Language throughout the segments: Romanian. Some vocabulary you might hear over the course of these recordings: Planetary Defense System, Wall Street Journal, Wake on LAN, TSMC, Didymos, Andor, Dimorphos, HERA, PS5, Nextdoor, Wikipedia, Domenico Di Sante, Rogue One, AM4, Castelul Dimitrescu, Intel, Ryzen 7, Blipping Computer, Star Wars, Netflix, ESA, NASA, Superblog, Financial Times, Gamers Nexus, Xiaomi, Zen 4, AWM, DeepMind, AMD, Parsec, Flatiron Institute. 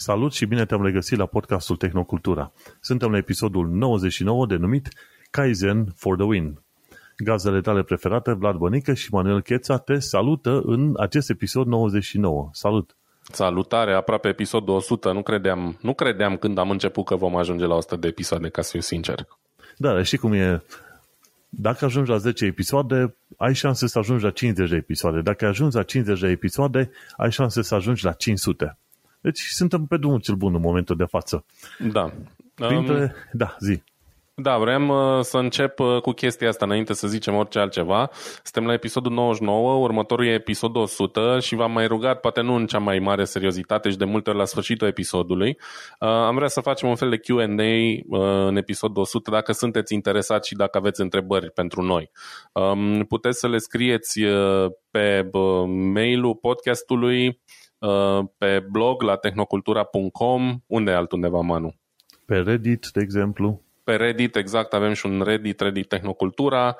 Salut și bine te-am regăsit la podcastul Tehnocultura. Suntem la episodul 99 denumit Kaizen for the Win. Gazdele tale preferate, Vlad Bonică și Manuel Cheța, te salută în acest episod 99. Salut! Salutare! Aproape episodul 100. Nu credeam când am început că vom ajunge la 100 de episoade, ca să fiu sincer. Da, știi cum e? Dacă ajungi la 10 episoade, ai șanse să ajungi la 50 de episoade. Dacă ajungi la 50 de episoade, ai șanse să ajungi la 500. Deci suntem pe drumul cel bun în momentul de față. Da. Da, zi. Da, vreau să încep cu chestia asta înainte să zicem orice altceva. Suntem la episodul 99, următorul e episodul 100 și v-am mai rugat, poate nu în cea mai mare seriozitate și de multe ori la sfârșitul episodului. Am vrea să facem un fel de Q&A în episodul 100 dacă sunteți interesați și dacă aveți întrebări pentru noi. Puteți să le scrieți pe mail-ul podcastului, pe blog la tehnocultura.com, unde altundeva, Manu? Pe Reddit, de exemplu. Pe Reddit, exact, avem și un Reddit Tehnocultura.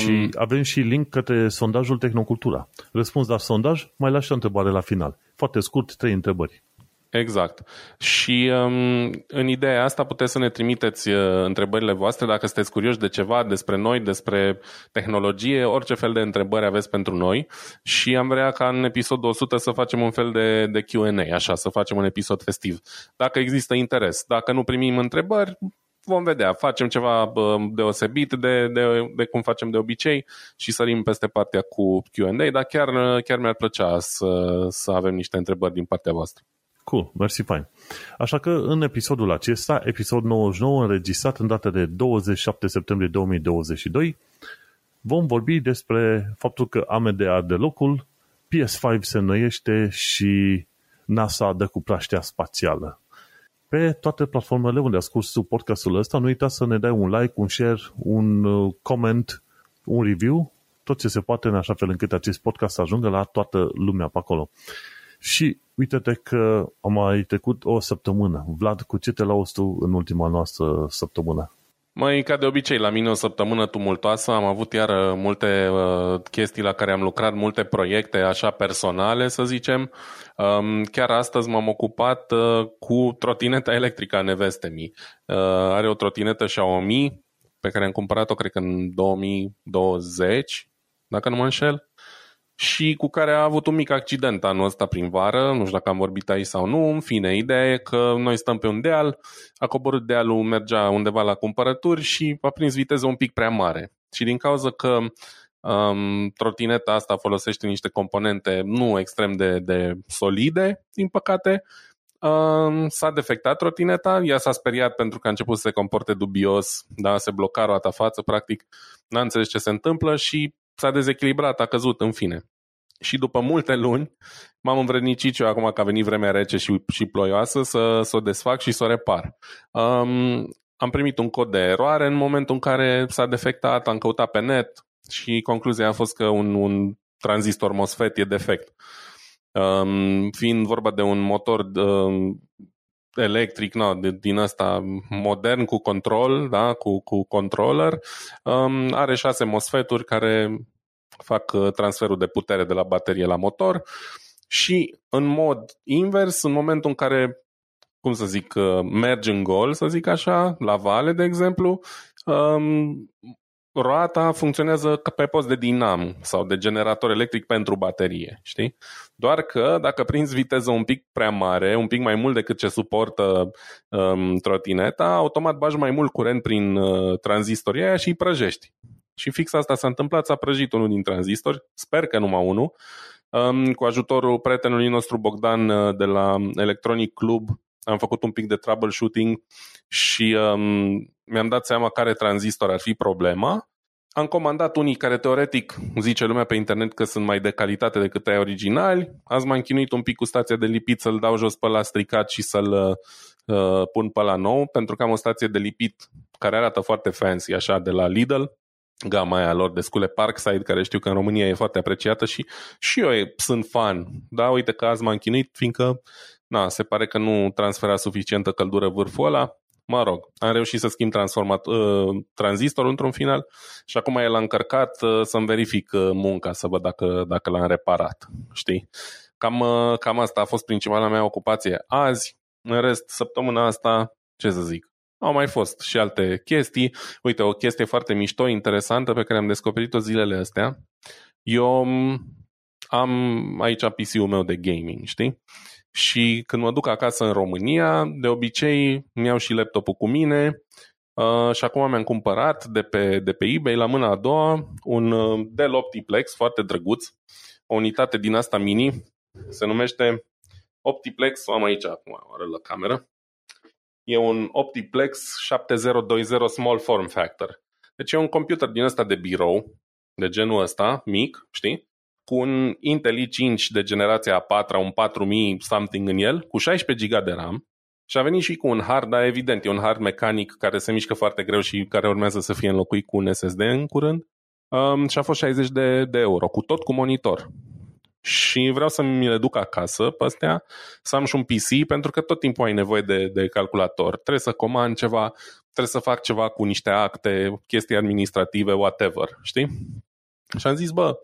Și avem și link către sondajul Tehnocultura. Răspuns la sondaj, mai lași o întrebare la final. Foarte scurt, 3 întrebări. Exact. Și în ideea asta puteți să ne trimiteți întrebările voastre dacă sunteți curioși de ceva despre noi, despre tehnologie, orice fel de întrebări aveți pentru noi și am vrea ca în episodul 100 să facem un fel de Q&A, așa, să facem un episod festiv. Dacă există interes, dacă nu primim întrebări, vom vedea, facem ceva deosebit de cum facem de obicei și sărim peste partea cu Q&A, dar chiar mi-ar plăcea să avem niște întrebări din partea voastră. Cool, mersi, fain. Așa că în episodul acesta, episod 99, înregistrat în data de 27 septembrie 2022, vom vorbi despre faptul că AMD arde locul, PS5 se înnoiește și NASA dă cu praștea spațială. Pe toate platformele unde asculti tu podcastul ăsta, nu uita să ne dai un like, un share, un comment, un review, tot ce se poate în așa fel încât acest podcast să ajungă la toată lumea pe acolo. Și uite-te că a mai trecut o săptămână. Vlad, cu ce te lauzi tu în ultima noastră săptămână? Mai ca de obicei, la mine o săptămână tumultoasă, am avut iar multe chestii la care am lucrat, multe proiecte așa personale, să zicem. Chiar astăzi m-am ocupat cu trotineta electrică a nevestemii. Are o trotinetă Xiaomi pe care am cumpărat-o, cred că în 2020, dacă nu mă înșel. Și cu care a avut un mic accident anul ăsta prin vară, nu știu dacă am vorbit aici sau nu, în fine, ideea e că noi stăm pe un deal, a coborât dealul, mergea undeva la cumpărături și a prins viteză un pic prea mare. Și din cauza că trotineta asta folosește niște componente nu extrem de solide, din păcate, s-a defectat trotineta, ea s-a speriat pentru că a început să se comporte dubios, da, se bloca roata față, practic, n-a înțeles ce se întâmplă și s-a dezechilibrat, a căzut, în fine. Și după multe luni m-am învrednicit eu acum că a venit vremea rece și ploioasă să o desfac și să o repar. Am primit un cod de eroare în momentul în care s-a defectat, am căutat pe net și concluzia a fost că un tranzistor MOSFET e defect. Fiind vorba de un motor electric, din ăsta modern cu control, da, cu controller, are 6 MOSFET-uri care fac transferul de putere de la baterie la motor și în mod invers, în momentul în care, cum să zic, merge în gol, să zic așa, la vale, de exemplu, roata funcționează pe post de dinam sau de generator electric pentru baterie, știi? Doar că dacă prinzi viteză un pic prea mare, un pic mai mult decât ce suportă trotineta, automat bagi mai mult curent prin tranzistorii aia și îi prăjești. Și fix asta s-a întâmplat, s-a prăjit unul din tranzistori, sper că numai unul, cu ajutorul prietenului nostru Bogdan de la Electronic Club, am făcut un pic de troubleshooting și mi-am dat seama care tranzistor ar fi problema. Am comandat unii care teoretic zice lumea pe internet că sunt mai de calitate decât ai originali. Azi m-am chinuit un pic cu stația de lipit să-l dau jos pe la stricat și să-l pun pe la nou, pentru că am o stație de lipit care arată foarte fancy, așa, de la Lidl, gama aia lor de scule Parkside, care știu că în România e foarte apreciată și eu sunt fan. Da, uite că azi m-am chinuit, fiindcă se pare că nu transfera suficientă căldură vârful ăla. Mă rog, am reușit să schimb tranzistorul într-un final și acum el a încărcat să-mi verific munca, să văd dacă l-am reparat, știi? Cam asta a fost principala mea ocupație azi. În rest, săptămâna asta, ce să zic, au mai fost și alte chestii. Uite, o chestie foarte mișto, interesantă, pe care am descoperit-o zilele astea. Eu am aici PC-ul meu de gaming, știi? Și când mă duc acasă în România, de obicei îmi iau și laptopul cu mine. Și acum mi-am cumpărat de pe eBay la mâna a doua un Dell Optiplex foarte drăguț, o unitate din asta mini, se numește Optiplex, o am aici acum, o arăt la cameră. E un Optiplex 7020 Small Form Factor. Deci e un computer din ăsta de birou, de genul ăsta, mic, știi? Cu un Intel i5 de generația A4, un 4000 something în el, cu 16 GB de RAM. Și a venit și cu un hard, dar evident, e un hard mecanic care se mișcă foarte greu și care urmează să fie înlocuit cu un SSD în curând. Și a fost 60 de euro, cu tot cu monitor. Și vreau să mi le duc acasă pe astea, să am și un PC, pentru că tot timpul ai nevoie de calculator. Trebuie să comand ceva, trebuie să fac ceva cu niște acte, chestii administrative, whatever, știi? Și am zis, bă,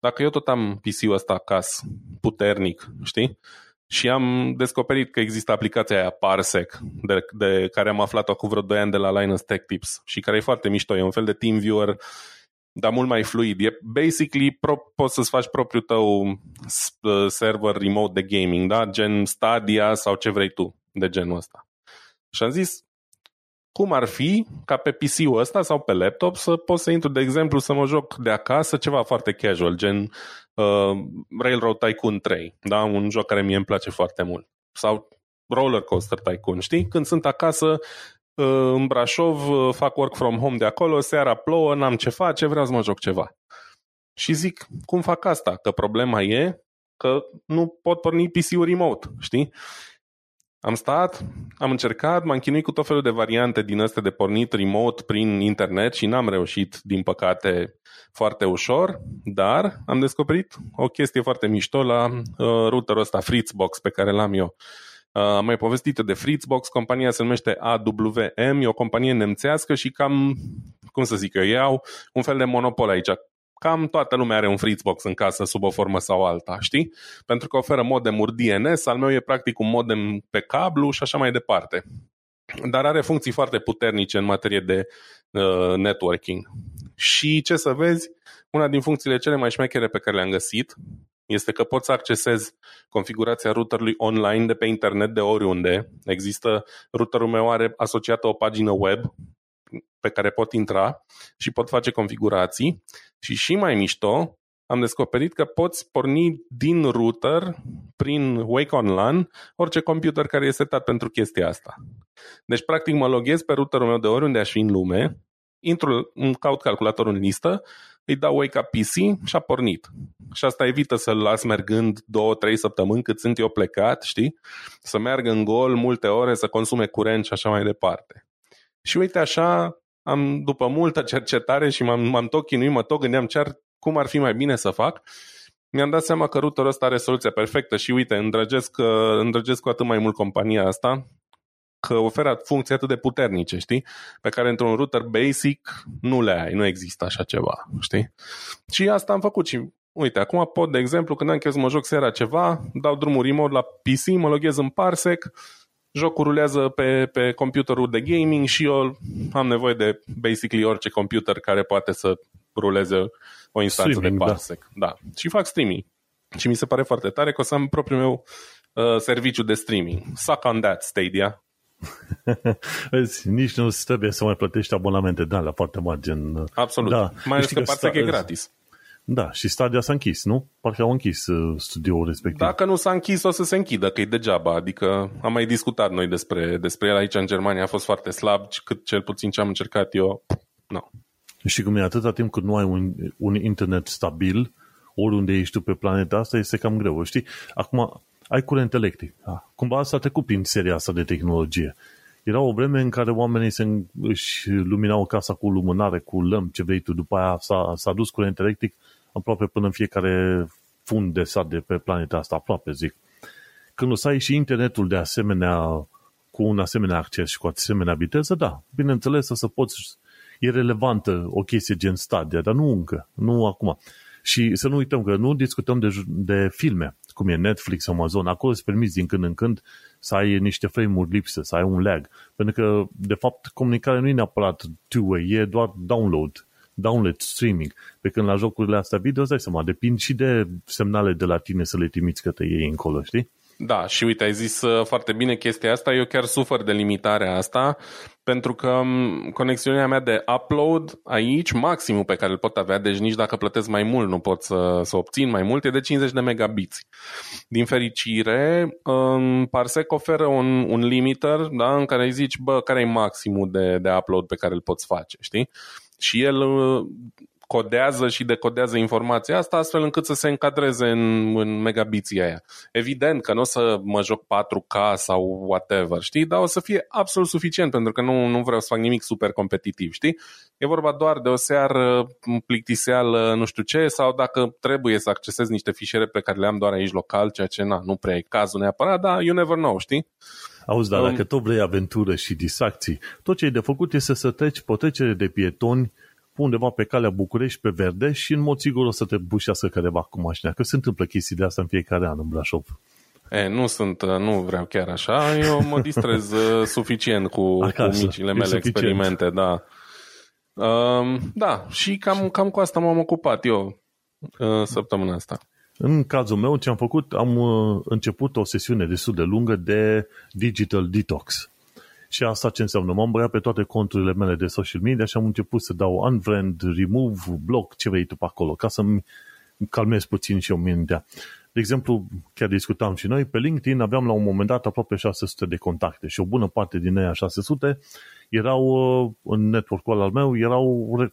dacă eu tot am PC-ul ăsta acasă, puternic, știi? Și am descoperit că există aplicația aia Parsec, de care am aflat-o cu vreo 2 ani de la Linus Tech Tips și care e foarte mișto, e un fel de TeamViewer, dar mult mai fluid. E basically, poți să-ți faci propriul tău server remote de gaming, da? Gen Stadia sau ce vrei tu, de genul ăsta. Și am zis, cum ar fi ca pe PC-ul ăsta sau pe laptop să pot să intru, de exemplu, să mă joc de acasă ceva foarte casual, gen Railroad Tycoon 3, da? Un joc care mie îmi place foarte mult. Sau Roller Coaster Tycoon, știi? Când sunt acasă în Brașov, fac work from home de acolo, seara plouă, n-am ce face, vreau să mă joc ceva. Și zic, cum fac asta? Că problema e că nu pot porni PC-ul remote, știi? Am stat, am încercat, m-am chinuit cu tot felul de variante din astea de pornit remote prin internet și n-am reușit, din păcate, foarte ușor, dar am descoperit o chestie foarte mișto la routerul ăsta Fritzbox pe care l-am eu. Am mai povestit de Fritzbox, compania se numește AWM, e o companie nemțească și cam, cum să zic eu, iau un fel de monopol aici. Cam toată lumea are un Fritzbox în casă sub o formă sau alta, știi? Pentru că oferă modemuri DNS, al meu e practic un modem pe cablu și așa mai departe. Dar are funcții foarte puternice în materie de networking. Și ce să vezi, una din funcțiile cele mai șmechere pe care le-am găsit este că poți să accesezi configurația routerului online de pe internet de oriunde. Există, routerul meu are asociată o pagină web pe care pot intra și pot face configurații și mai mișto, am descoperit că poți porni din router prin Wake on LAN orice computer care e setat pentru chestia asta. Deci practic mă loghez pe routerul meu de oriunde aș fi în lume, intru, caut calculatorul în listă, îi dau Wake Up PC și a pornit. Și asta evită să-l las mergând 2-3 săptămâni cât sunt eu plecat, știi? Să meargă în gol multe ore, să consume curent și așa mai departe. Și uite așa, am după multă cercetare și m-am tot chinuit, mă tot gândeam cum ar fi mai bine să fac, mi-am dat seama că routerul ăsta are soluția perfectă și uite, îndrăgesc cu atât mai mult compania asta, că oferă funcții atât de puternice, știi? Pe care într-un router basic nu le ai, nu există așa ceva, știi? Și asta am făcut și uite, acum pot, de exemplu, când am chef să mă joc seara ceva, dau drumul remote la PC, mă loghez în Parsec, jocul rulează pe computerul de gaming și eu am nevoie de basically orice computer care poate să ruleze o instanță streaming, de Parsec. Da. Și fac streaming. Și mi se pare foarte tare că o să am propriul meu serviciu de streaming. Suck on that, Stadia. Vezi, nici nu trebuie să mai plătești abonamente, da, la foarte mari, gen... Absolut. Da. Mai ales că Parsec e gratis. Da, și Stadia s-a închis, nu? Parcă au închis studioul respectiv. Dacă nu s-a închis, o să se închidă, că e degeaba. Adică am mai discutat noi despre el aici în Germania, a fost foarte slab, cât cel puțin ce am încercat eu, nu. Și cum e, atâta timp cât nu ai un internet stabil, oriunde ești tu pe planeta asta, este cam greu, știi? Acum, ai curent electric. Da. Cumva asta a trecut prin seria asta de tehnologie. Era o vreme în care oamenii își luminau casa cu lumânare, cu lămpi, ce vrei tu. După aia s-a dus curent electric aproape până în fiecare fund de sat de pe planeta asta, aproape, zic. Când o să ai și internetul de asemenea, cu un asemenea acces și cu asemenea viteză, da, bineînțeles, o să poți, e relevantă o chestie gen Stadia, dar nu încă, nu acum. Și să nu uităm că nu discutăm de filme. cum e Netflix, Amazon, acolo îți permiți din când în când să ai niște frame-uri lipsă, să ai un lag. Pentru că, de fapt, comunicarea nu e neapărat two-way, e doar download, streaming. Pe când la jocurile astea video, îți dai seama, depind și de semnale de la tine să le trimiți către ei încolo, știi? Da, și uite, ai zis foarte bine chestia asta, eu chiar sufăr de limitarea asta, pentru că conexiunea mea de upload aici, maximul pe care îl pot avea, deci nici dacă plătesc mai mult nu pot să obțin mai mult, e de 50 de megabiți. Din fericire, Parsec oferă un limiter, da, în care îi zici, bă, care e maximul de upload pe care îl poți face, știi? Și el codează și decodează informația asta astfel încât să se încadreze în megabiții aia. Evident că nu o să mă joc 4K sau whatever, știi? Dar o să fie absolut suficient pentru că nu vreau să fac nimic super competitiv, știi? E vorba doar de o seară plictiseală, nu știu ce, sau dacă trebuie să accesez niște fișiere pe care le am doar aici local, ceea ce nu prea e cazul neapărat, dar you never know, știi? Auzi, dar dacă tot vrei aventură și distracții, tot ce e de făcut este să treci pe trecere de pietoni undeva pe calea București, pe verde, și în mod sigur o să te bușească careva cu mașina, că se întâmplă chestii de asta în fiecare an în Brașov. Nu vreau chiar așa, eu mă distrez suficient cu micile mele experimente, da. Da, și cam cu asta m-am ocupat eu săptămâna asta. În cazul meu, ce am făcut, am început o sesiune destul de lungă de Digital Detox. Și asta ce înseamnă? M-am băiat pe toate conturile mele de social media și am început să dau unfriend, remove, block, ce vrei tu pe acolo, ca să-mi calmez puțin și eu mintea. De exemplu, chiar discutam și noi, pe LinkedIn aveam la un moment dat aproape 600 de contacte și o bună parte din aia 600 erau, în network-ul al meu, erau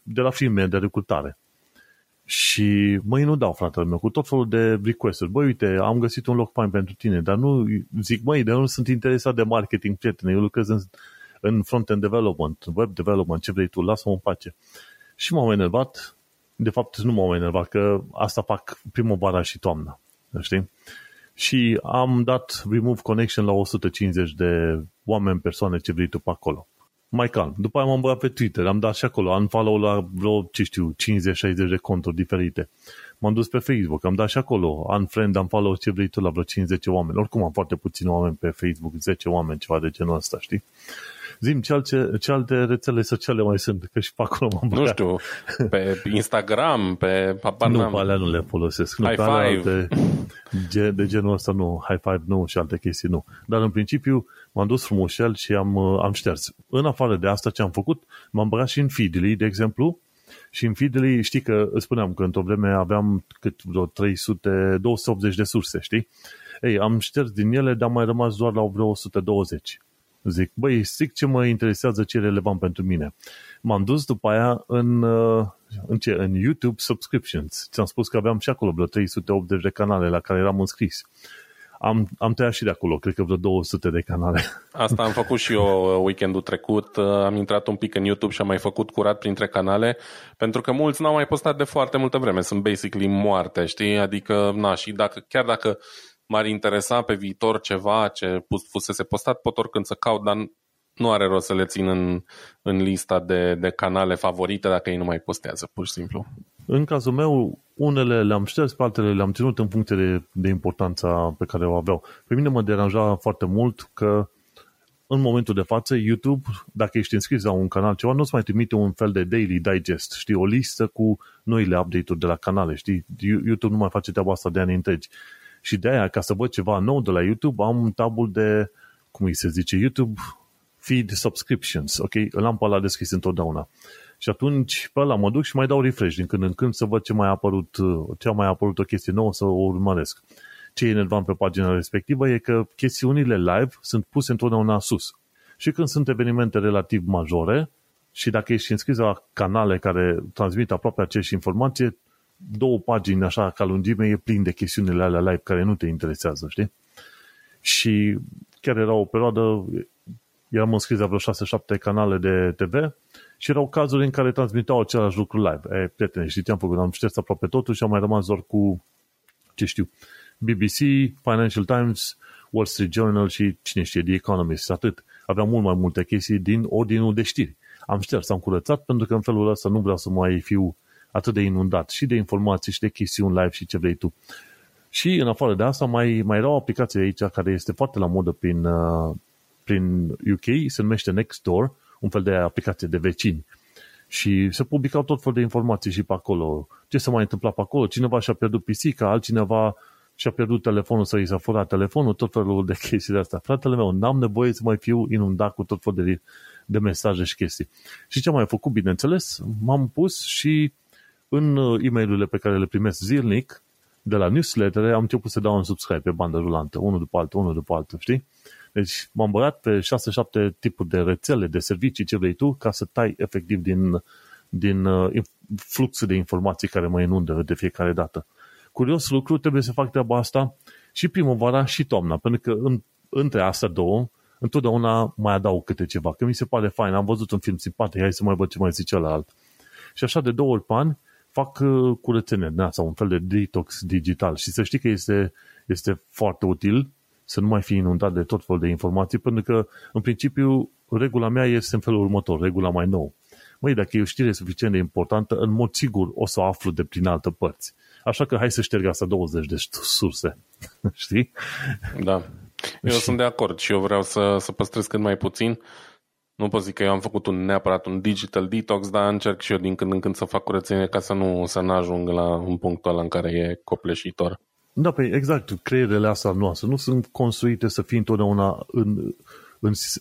de la firme de recrutare. Și mă inundau, fratele meu, cu tot felul de request-uri. Băi, uite, am găsit un loc fain pentru tine, dar nu, zic, măi, dar nu sunt interesat de marketing, prietene, eu lucrez în front-end development, web development, ce vrei tu, lasă-mă în pace. Și m-am enervat, de fapt nu m-am enervat, că asta fac primăvara și toamna, știi? Și am dat remove connection la 150 de oameni, persoane, ce vrei tu pe acolo. Mai calm. După aia m-am băgat pe Twitter, am dat și acolo unfollow la vreo, ce știu, 50-60 de conturi diferite. M-am dus pe Facebook, am dat și acolo unfriend, unfollow, ce vrei tu, la vreo 50 oameni. Oricum am foarte puțini oameni pe Facebook, 10 oameni, ceva de genul ăsta, știi? Zi-mi ce alte rețele sociale mai sunt, că și pe acolo m-am băgat. Nu știu, pe Instagram, pe... Nu, pe alea nu le folosesc. Nu, high five. De genul ăsta nu, high five nu și alte chestii nu. Dar în principiu m-am dus frumușel și am șters. În afară de asta ce am făcut, m-am băgat și în Feedly, de exemplu. Și în Feedly, știi că îți spuneam că într-o vreme aveam cât vreo 280 de surse, știi? Ei, am șters din ele, dar mai rămas doar la vreo 120. Zic, băi, strict ce mă interesează, ce e relevant pentru mine. M-am dus după aia în YouTube subscriptions. Ți-am spus că aveam și acolo vreo 380 de canale la care eram înscris. Am tăiat și de acolo, cred că vreo 200 de canale. Asta am făcut și eu weekendul trecut. Am intrat un pic în YouTube și am mai făcut curat printre canale, pentru că mulți n-au mai postat de foarte multă vreme. Sunt basically moarte, știi? Adică, și chiar dacă m-ar interesa pe viitor ceva ce fusese postat, pot oricând să caut, dar nu are rost să le țin în lista de canale favorite dacă ei nu mai postează, pur și simplu. În cazul meu, unele le-am șters, pe altele le-am ținut în funcție de importanța pe care o aveau. Pe mine mă deranja foarte mult că în momentul de față YouTube, dacă ești înscris la un canal ceva, nu-ți mai trimite un fel de daily digest, știi, o listă cu noile update-uri de la canale, știi? YouTube nu mai face treaba asta de ani întregi. Și de aia, ca să văd ceva nou de la YouTube, am un tabul de, cum îi se zice, YouTube Feed Subscriptions, ok? Îl am pe ăla deschis întotdeauna. Și atunci pe ăla mă duc și mai dau refresh din când în când să văd ce a mai apărut o chestie nouă, să o urmăresc. Ce e enervant pe pagina respectivă e că chestiunile live sunt puse întotdeauna sus. Și când sunt evenimente relativ majore și dacă ești înscris la canale care transmit aproape aceeași informație, două pagini așa ca lungime e plin de chestiunile alea live care nu te interesează, știi? Și chiar era o perioadă, eram înscris la vreo 6-7 canale de TV și erau cazuri în care transmitau același lucru live. Prietene, știi ce am făcut? Am șters aproape totul și am mai rămas doar cu, ce știu, BBC, Financial Times, Wall Street Journal și, cine știe, The Economist, atât. Aveam mult mai multe chestii din ordinul de știri. Am șters, am curățat, pentru că în felul ăsta nu vreau să mai fiu atât de inundat și de informații și de chestiuni live și ce vrei tu. Și în afară de asta mai era o aplicație aici care este foarte la modă prin UK, se numește Nextdoor, un fel de aplicație de vecini. Și se publicau tot fel de informații și pe acolo. Ce s-a mai întâmplat pe acolo? Cineva și-a pierdut pisica, altcineva și-a pierdut telefonul sau i s-a furat telefonul, tot felul de chestii de astea. Fratele meu, n-am nevoie să mai fiu inundat cu tot felul de mesaje și chestii. Și ce am mai făcut, bineînțeles? M-am pus și în e-mail-urile pe care le primesc zilnic, de la newsletter, am început să dau un subscribe pe bandă rulantă, unul după altul, știi? Deci m-am băgat pe 6-7 tipuri de rețele, de servicii, ce vrei tu, ca să tai efectiv din fluxul de informații care mă inundă de fiecare dată. Curios lucru, trebuie să fac treaba asta și primăvara și toamna, pentru că între astea două, întotdeauna mai adaug câte ceva, că mi se pare fain, am văzut un film simpatic, hai să mai văd ce mai zice celălalt. Și așa de două ori pe an, fac curățenie din asta, un fel de detox digital. Și să știi că este foarte util să nu mai fii inundat de tot felul de informații, pentru că, în principiu, regula mea este în felul următor, regula mai nouă. Măi, dacă e o știre suficient de importantă, în mod sigur o să o aflu de prin altă părți. Așa că hai să șterg asta 20 de surse. Știi? Da. Eu sunt de acord și eu vreau să păstrez cât mai puțin. Nu pot zic că eu am făcut neapărat un digital detox, dar încerc și eu din când în când să fac curățenie ca să nu ajung la un punctul ăla în care e copleșitor. Da, păi exact, creierele astea noastre nu sunt construite să fii întotdeauna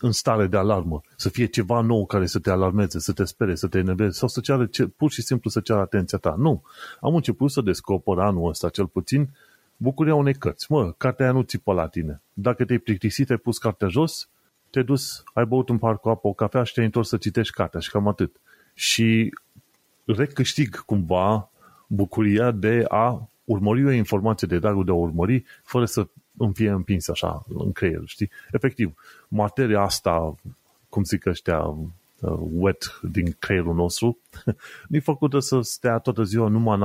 în stare de alarmă, să fie ceva nou care să te alarmeze, să te spere, să te enerveze sau să ceară pur și simplu să ceară atenția ta. Nu, am început să descoper anul ăsta cel puțin bucuria unei cărți. Mă, cartea aia nu țipă la tine. Dacă te-ai plictisit, ai pus cartea jos, te-ai dus, ai băut un par cu apă, o cafea și te-ai întors să citești cartea și cam atât. Și recâștig cumva bucuria de a urmări o informație de dragul de a urmări fără să îmi fie împins așa în creier, știi? Efectiv, materia asta, cum zic ăștia, wet din creierul nostru, nu-i făcută să stea toată ziua numai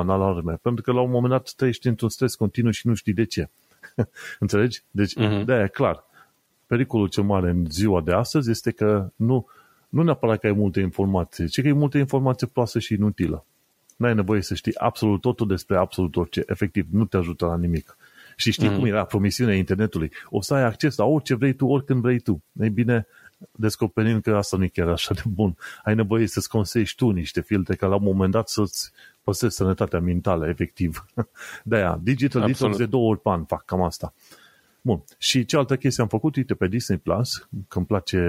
în alarme, pentru că la un moment dat trăiești într-un stres continuu și nu știi de ce. Înțelegi? Deci, de-aia e clar. Pericolul cel mare în ziua de astăzi este că nu neapărat că ai multe informații, ci că e multă informație proastă și inutilă. N-ai nevoie să știi absolut totul despre absolut orice. Efectiv, nu te ajută la nimic. Și știi cum era promisiunea internetului. O să ai acces la orice vrei tu, oricând vrei tu. Ei bine, descoperind că asta nu e chiar așa de bun. Ai nevoie să-ți consești tu niște filtre ca la un moment dat să-ți păstrezi sănătatea mentală, efectiv. De-aia, digital detox de două ori pe an fac cam asta. Bun. Și ce altă chestie am făcut? Uite, pe Disney Plus, că îmi place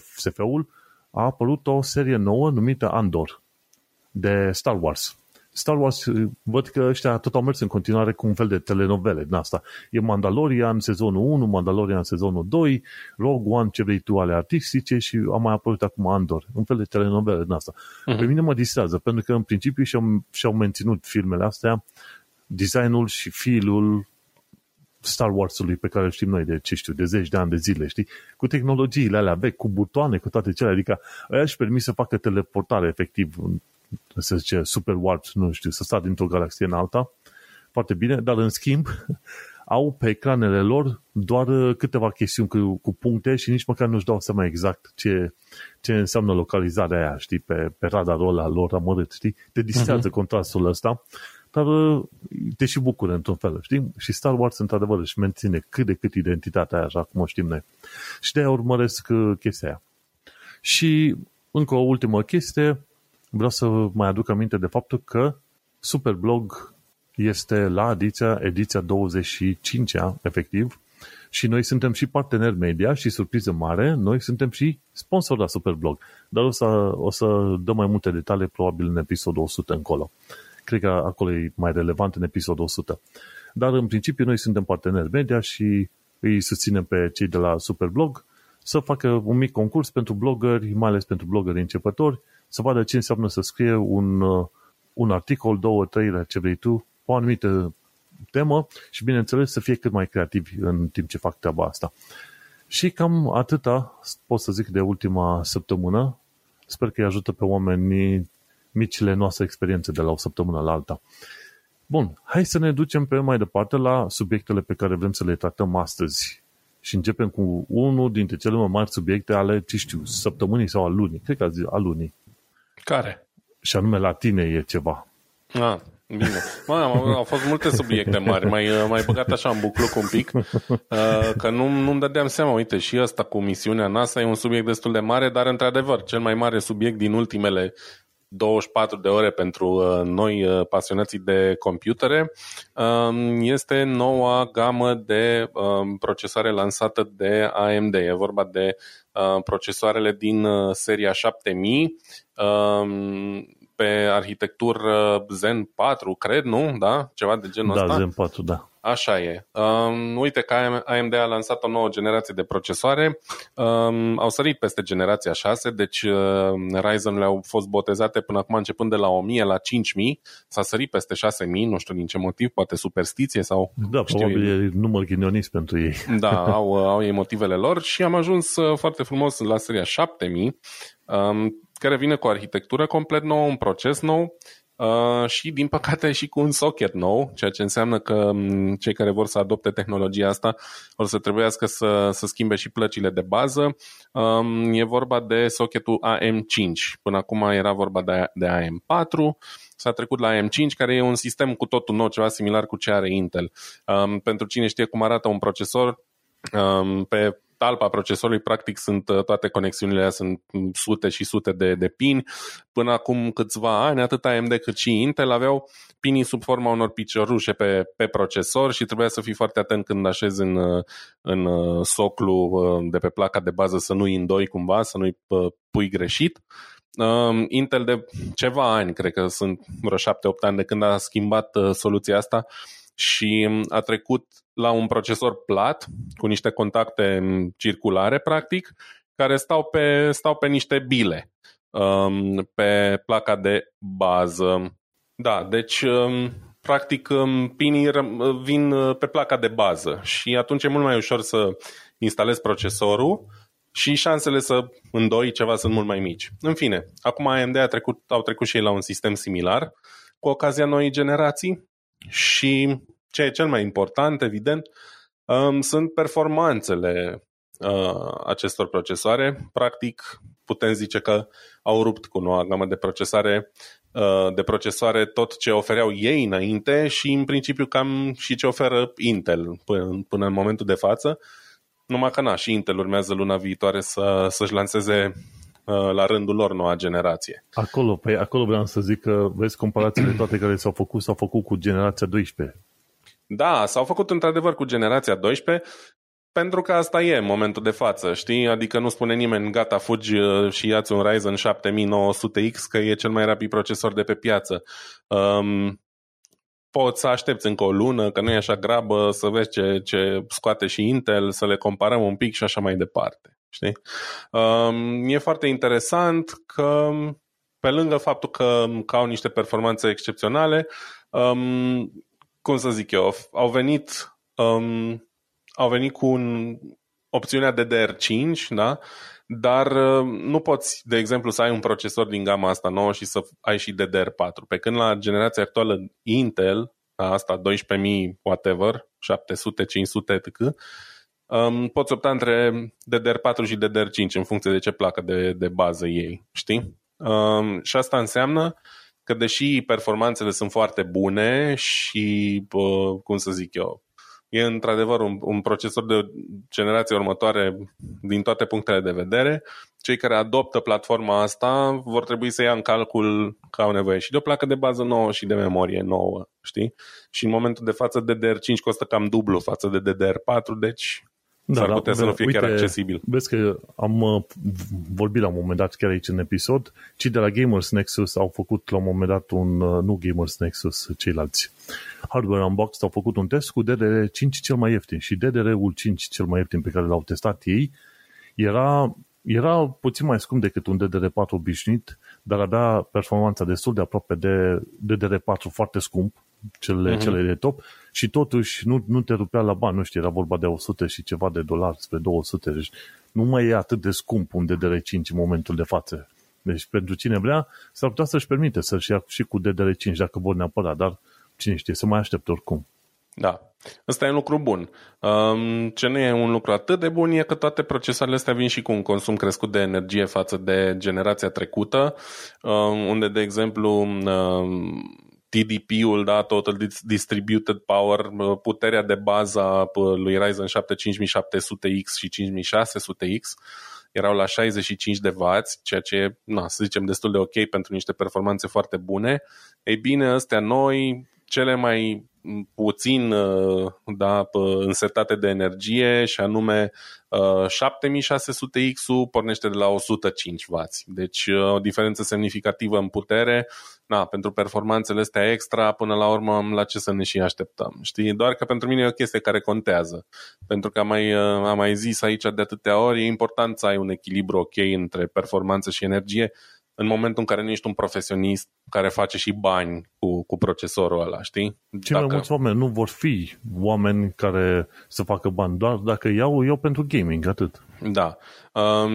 SF-ul, a apărut o serie nouă numită Andor, de Star Wars. Star Wars, văd că ăștia tot au mers în continuare cu un fel de telenovele din asta. E Mandalorian sezonul 1, Mandalorian sezonul 2, Rogue One, ce vrei tu, ale artistice și a mai apărut acum Andor, un fel de telenovele din asta. Pe mine mă distrează, pentru că în principiu și-au menținut filmele astea, designul și filul Star Wars-ului pe care îl știm noi de, ce știu, de zeci de ani de zile, știi? Cu tehnologiile alea vechi, cu butoane, cu toate cele, adică aia își permis să facă teleportare, efectiv, să zice, super warp, nu știu, să stea dintr-o galaxie în alta, foarte bine, dar în schimb au pe ecranele lor doar câteva chestiuni cu puncte și nici măcar nu-și dau seama exact ce înseamnă localizarea aia, știi, pe radarul ăla lor amărât, știi? Te distrează contrastul ăsta, dar te și bucură într-un fel, știi? Și Star Wars, într-adevăr, își menține cât de cât identitatea aia, așa cum o știm noi. Și de-aia urmăresc chestia aia. Și încă o ultimă chestie, vreau să mai aduc aminte de faptul că Superblog este la ediția 25-a, efectiv, și noi suntem și parteneri media și, surpriză mare, noi suntem și sponsor la Superblog. Dar o să dăm mai multe detalii, probabil, în episodul 100 încolo. Cred că acolo e mai relevant în episodul 100. Dar, în principiu, noi suntem parteneri media și îi susținem pe cei de la Superblog să facă un mic concurs pentru blogări, mai ales pentru blogări începători, să vadă ce înseamnă să scrie un articol, 2-3, la ce vrei tu, o anumită temă și, bineînțeles, să fie cât mai creativi în timp ce fac treaba asta. Și cam atâta, pot să zic, de ultima săptămână. Sper că îi ajută pe oamenii micile noastre experiențe de la o săptămână la alta. Bun, hai să ne ducem pe mai departe la subiectele pe care vrem să le tratăm astăzi. Și începem cu unul dintre cele mai mari subiecte ale, ce știu, săptămânii sau al lunii. Cred că al lunii. Care? Și anume, la tine e ceva. Ah, Bine. Au fost multe subiecte mari. Mai băgat așa în bucluc un pic, că nu-mi dădeam seama. Uite, și ăsta cu misiunea NASA e un subiect destul de mare, dar într-adevăr cel mai mare subiect din ultimele 24 de ore pentru noi pasionații de computere este noua gamă de procesoare lansată de AMD. E vorba de procesoarele din seria 7000 pe arhitectură Zen 4, cred, nu? Da? Ceva de genul ăsta? Da, Zen 4, da. Așa e. Uite că AMD a lansat o nouă generație de procesoare. Au sărit peste generația 6, deci Ryzen-urile au fost botezate până acum începând de la 1000 la 5000. S-a sărit peste 6000, nu știu din ce motiv, poate superstiție sau... Da, probabil e număr ghinionist pentru ei. Da, au ei motivele lor și am ajuns foarte frumos la seria 7000, care vine cu o arhitectură complet nouă, un proces nou, și din păcate și cu un socket nou, ceea ce înseamnă că cei care vor să adopte tehnologia asta vor să trebuiască să schimbe și plăcile de bază. E vorba de socketul AM5. Până acum era vorba de AM4. S-a trecut la AM5, care e un sistem cu totul nou, ceva similar cu ce are Intel. Pentru cine știe cum arată un procesor, pe talpa procesorului, practic, sunt toate conexiunile, sunt sute și sute de pini. Până acum câțiva ani, atât AMD cât și Intel aveau pinii sub forma unor piciorușe pe procesor și trebuia să fii foarte atent când așezi în soclu de pe placa de bază să nu-i îndoi cumva, să nu-i pui greșit. Intel de ceva ani, cred că sunt vreo 7-8 ani de când a schimbat soluția asta și a trecut la un procesor plat, cu niște contacte circulare, practic, care stau pe niște bile pe placa de bază. Da, deci practic pinii vin pe placa de bază și atunci e mult mai ușor să instalezi procesorul și șansele să îndoi ceva sunt mult mai mici. În fine, acum AMD au trecut și ei la un sistem similar cu ocazia noii generații și... ce e cel mai important, evident, sunt performanțele acestor procesoare. Practic, putem zice că au rupt cu noua gamă de procesoare tot ce ofereau ei înainte și, în principiu, cam și ce oferă Intel până în momentul de față. Numai că și Intel urmează luna viitoare să-și lanseze la rândul lor noua generație. Acolo vreau să zic că, vezi, comparațiile toate care s-au făcut cu generația 12. Da, s-au făcut într-adevăr cu generația 12, pentru că asta e în momentul de față, știi? Adică nu spune nimeni, gata, fugi și ia-ți un Ryzen 7900X, că e cel mai rapid procesor de pe piață. Poți să aștepți încă o lună, că nu e așa grabă, să vezi ce scoate și Intel, să le comparăm un pic și așa mai departe, știi? E foarte interesant că, pe lângă faptul că au niște performanțe excepționale, cum să zic eu, au venit cu opțiunea DDR5, da? Dar nu poți, de exemplu, să ai un procesor din gama asta nouă și să ai și DDR4. Pe când la generația actuală Intel, asta 12000 whatever, 700, 500 etc., poți opta între DDR4 și DDR5 în funcție de ce placă de bază ei, știi? Și asta înseamnă că deși performanțele sunt foarte bune și, cum să zic eu, e într-adevăr un procesor de generație următoare din toate punctele de vedere, cei care adoptă platforma asta vor trebui să ia în calcul că au nevoie și de o placă de bază nouă și de memorie nouă, știi? Și în momentul de față DDR5 costă cam dublu față de DDR4, deci... Da, s-ar putea să nu fie chiar accesibil. Vezi că am vorbit la un moment dat chiar aici în episod, cei de la Gamers Nexus au făcut la un moment dat nu Gamers Nexus, ceilalți, Hardware Unboxed, au făcut un test cu DDR5 cel mai ieftin și DDR-ul 5 cel mai ieftin pe care l-au testat ei era puțin mai scump decât un DDR4 obișnuit, dar avea performanța destul de aproape de DDR4 foarte scump, cele de top, și totuși nu te rupea la bani, nu știu, era vorba de 100 și ceva de dolari spre 200, deci nu mai e atât de scump un DDR5 în momentul de față. Deci pentru cine vrea, s-ar putea să-și permite să-și ia și cu DDR5 dacă vor neapărat, dar cine știe, să mai aștepte oricum. Da. Ăsta e un lucru bun. Ce nu e un lucru atât de bun e că toate procesoarele astea vin și cu un consum crescut de energie față de generația trecută, unde, de exemplu, TDP-ul, da, Total Distributed Power, puterea de bază a lui Ryzen 7 5700X și 5600X erau la 65 de W, ceea ce e, să zicem, destul de ok pentru niște performanțe foarte bune. Ei bine, astea noi, cele mai puțin, da, însetate de energie, și anume 7600X-ul pornește de la 105 W. Deci o diferență semnificativă în putere, da, pentru performanțele astea extra. Până la urmă, la ce să ne și așteptăm? Știi? Doar că pentru mine e o chestie care contează, pentru că am mai zis aici de atâtea ori, e important să ai un echilibru ok între performanță și energie, în momentul în care nu ești un profesionist care face și bani cu procesorul ăla, știi? Mai mulți oameni nu vor fi oameni care să facă bani, doar dacă iau pentru gaming, atât. Da.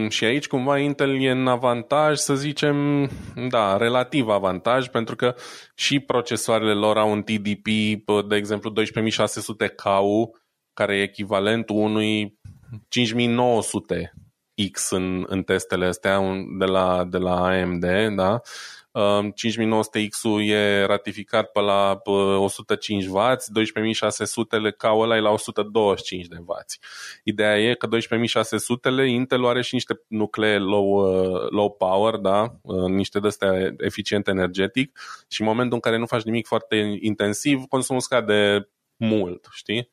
Și aici cumva Intel e în avantaj, să zicem, da, relativ avantaj, pentru că și procesoarele lor au un TDP, de exemplu 12600K-ul, care e echivalentul unui 5900 X în testele astea de la AMD, da? 5900X-ul e ratificat pe la 105 W, 12600-le ca ăla e la 125 de W. Ideea e că 12600-le Intel are și niște nuclee low power, da? Niște de-astea eficiente energetic, și în momentul în care nu faci nimic foarte intensiv, consumul scade mult, știi?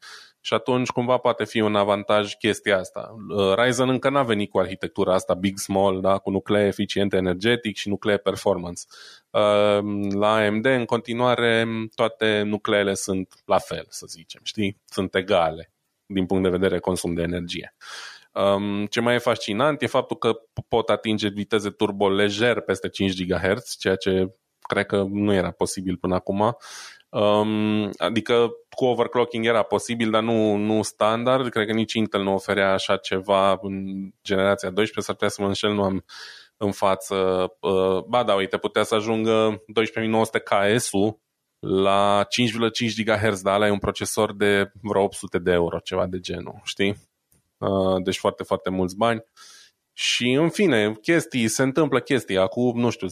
Și atunci cumva poate fi un avantaj chestia asta. Ryzen încă n-a venit cu arhitectura asta big small, da, cu nuclee eficient energetic și nuclee performance. La AMD în continuare toate nucleele sunt la fel, să zicem, știi? Sunt egale din punct de vedere consum de energie. Ce mai e fascinant e faptul că pot atinge viteze turbo lejer peste 5 GHz, ceea ce cred că nu era posibil până acum. Adică cu overclocking era posibil, dar nu standard. Cred că nici Intel nu oferea așa ceva în generația 12, s-ar putea să mă înșel, nu am în față. Uite, putea să ajungă 12900KS-ul la 5,5 GHz, dar ăla e un procesor de vreo 800 de euro, ceva de genul, știi? Deci foarte, foarte mulți bani. Și în fine, se întâmplă chestii. Acum, nu știu,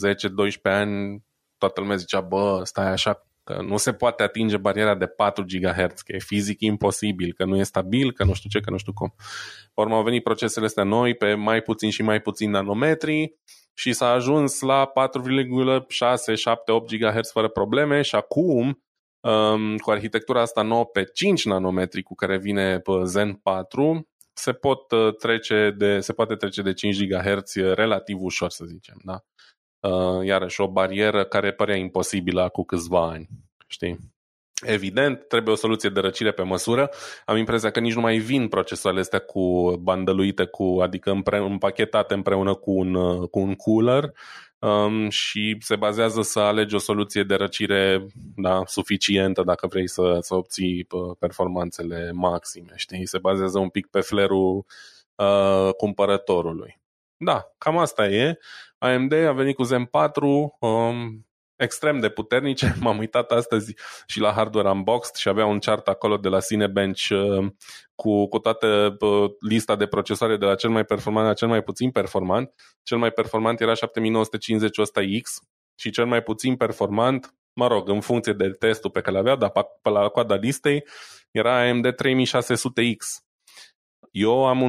10-12 ani toată lumea zicea, stai așa, că nu se poate atinge bariera de 4 GHz, că e fizic imposibil, că nu e stabil, că nu știu ce, că nu știu cum. Oricum au venit procesele astea noi pe mai puțin și mai puțin nanometri și s-a ajuns la 4,678 GHz fără probleme, și acum cu arhitectura asta nouă pe 5 nanometri cu care vine pe Zen 4 se poate trece de 5 GHz relativ ușor, să zicem, da? Iarăși o barieră care părea imposibilă cu câțiva ani, știi? Evident, trebuie o soluție de răcire pe măsură. Am impresia că nici nu mai vin procesoarele astea cu bandăluite, adică împachetate împreună cu un cooler, și se bazează să alegi o soluție de răcire, da, suficientă dacă vrei să obții performanțele maxime, știi? Se bazează un pic pe flerul cumpărătorului. Da, cam asta e. AMD a venit cu Zen 4, extrem de puternice. M-am uitat astăzi și la Hardware Unboxed și avea un chart acolo de la Cinebench cu toată lista de procesoare de la cel mai performant la cel mai puțin performant. Cel mai performant era 7950 X și cel mai puțin performant, mă rog, în funcție de testul pe care l-avea, dar pe la coada listei era AMD 3600X. Eu am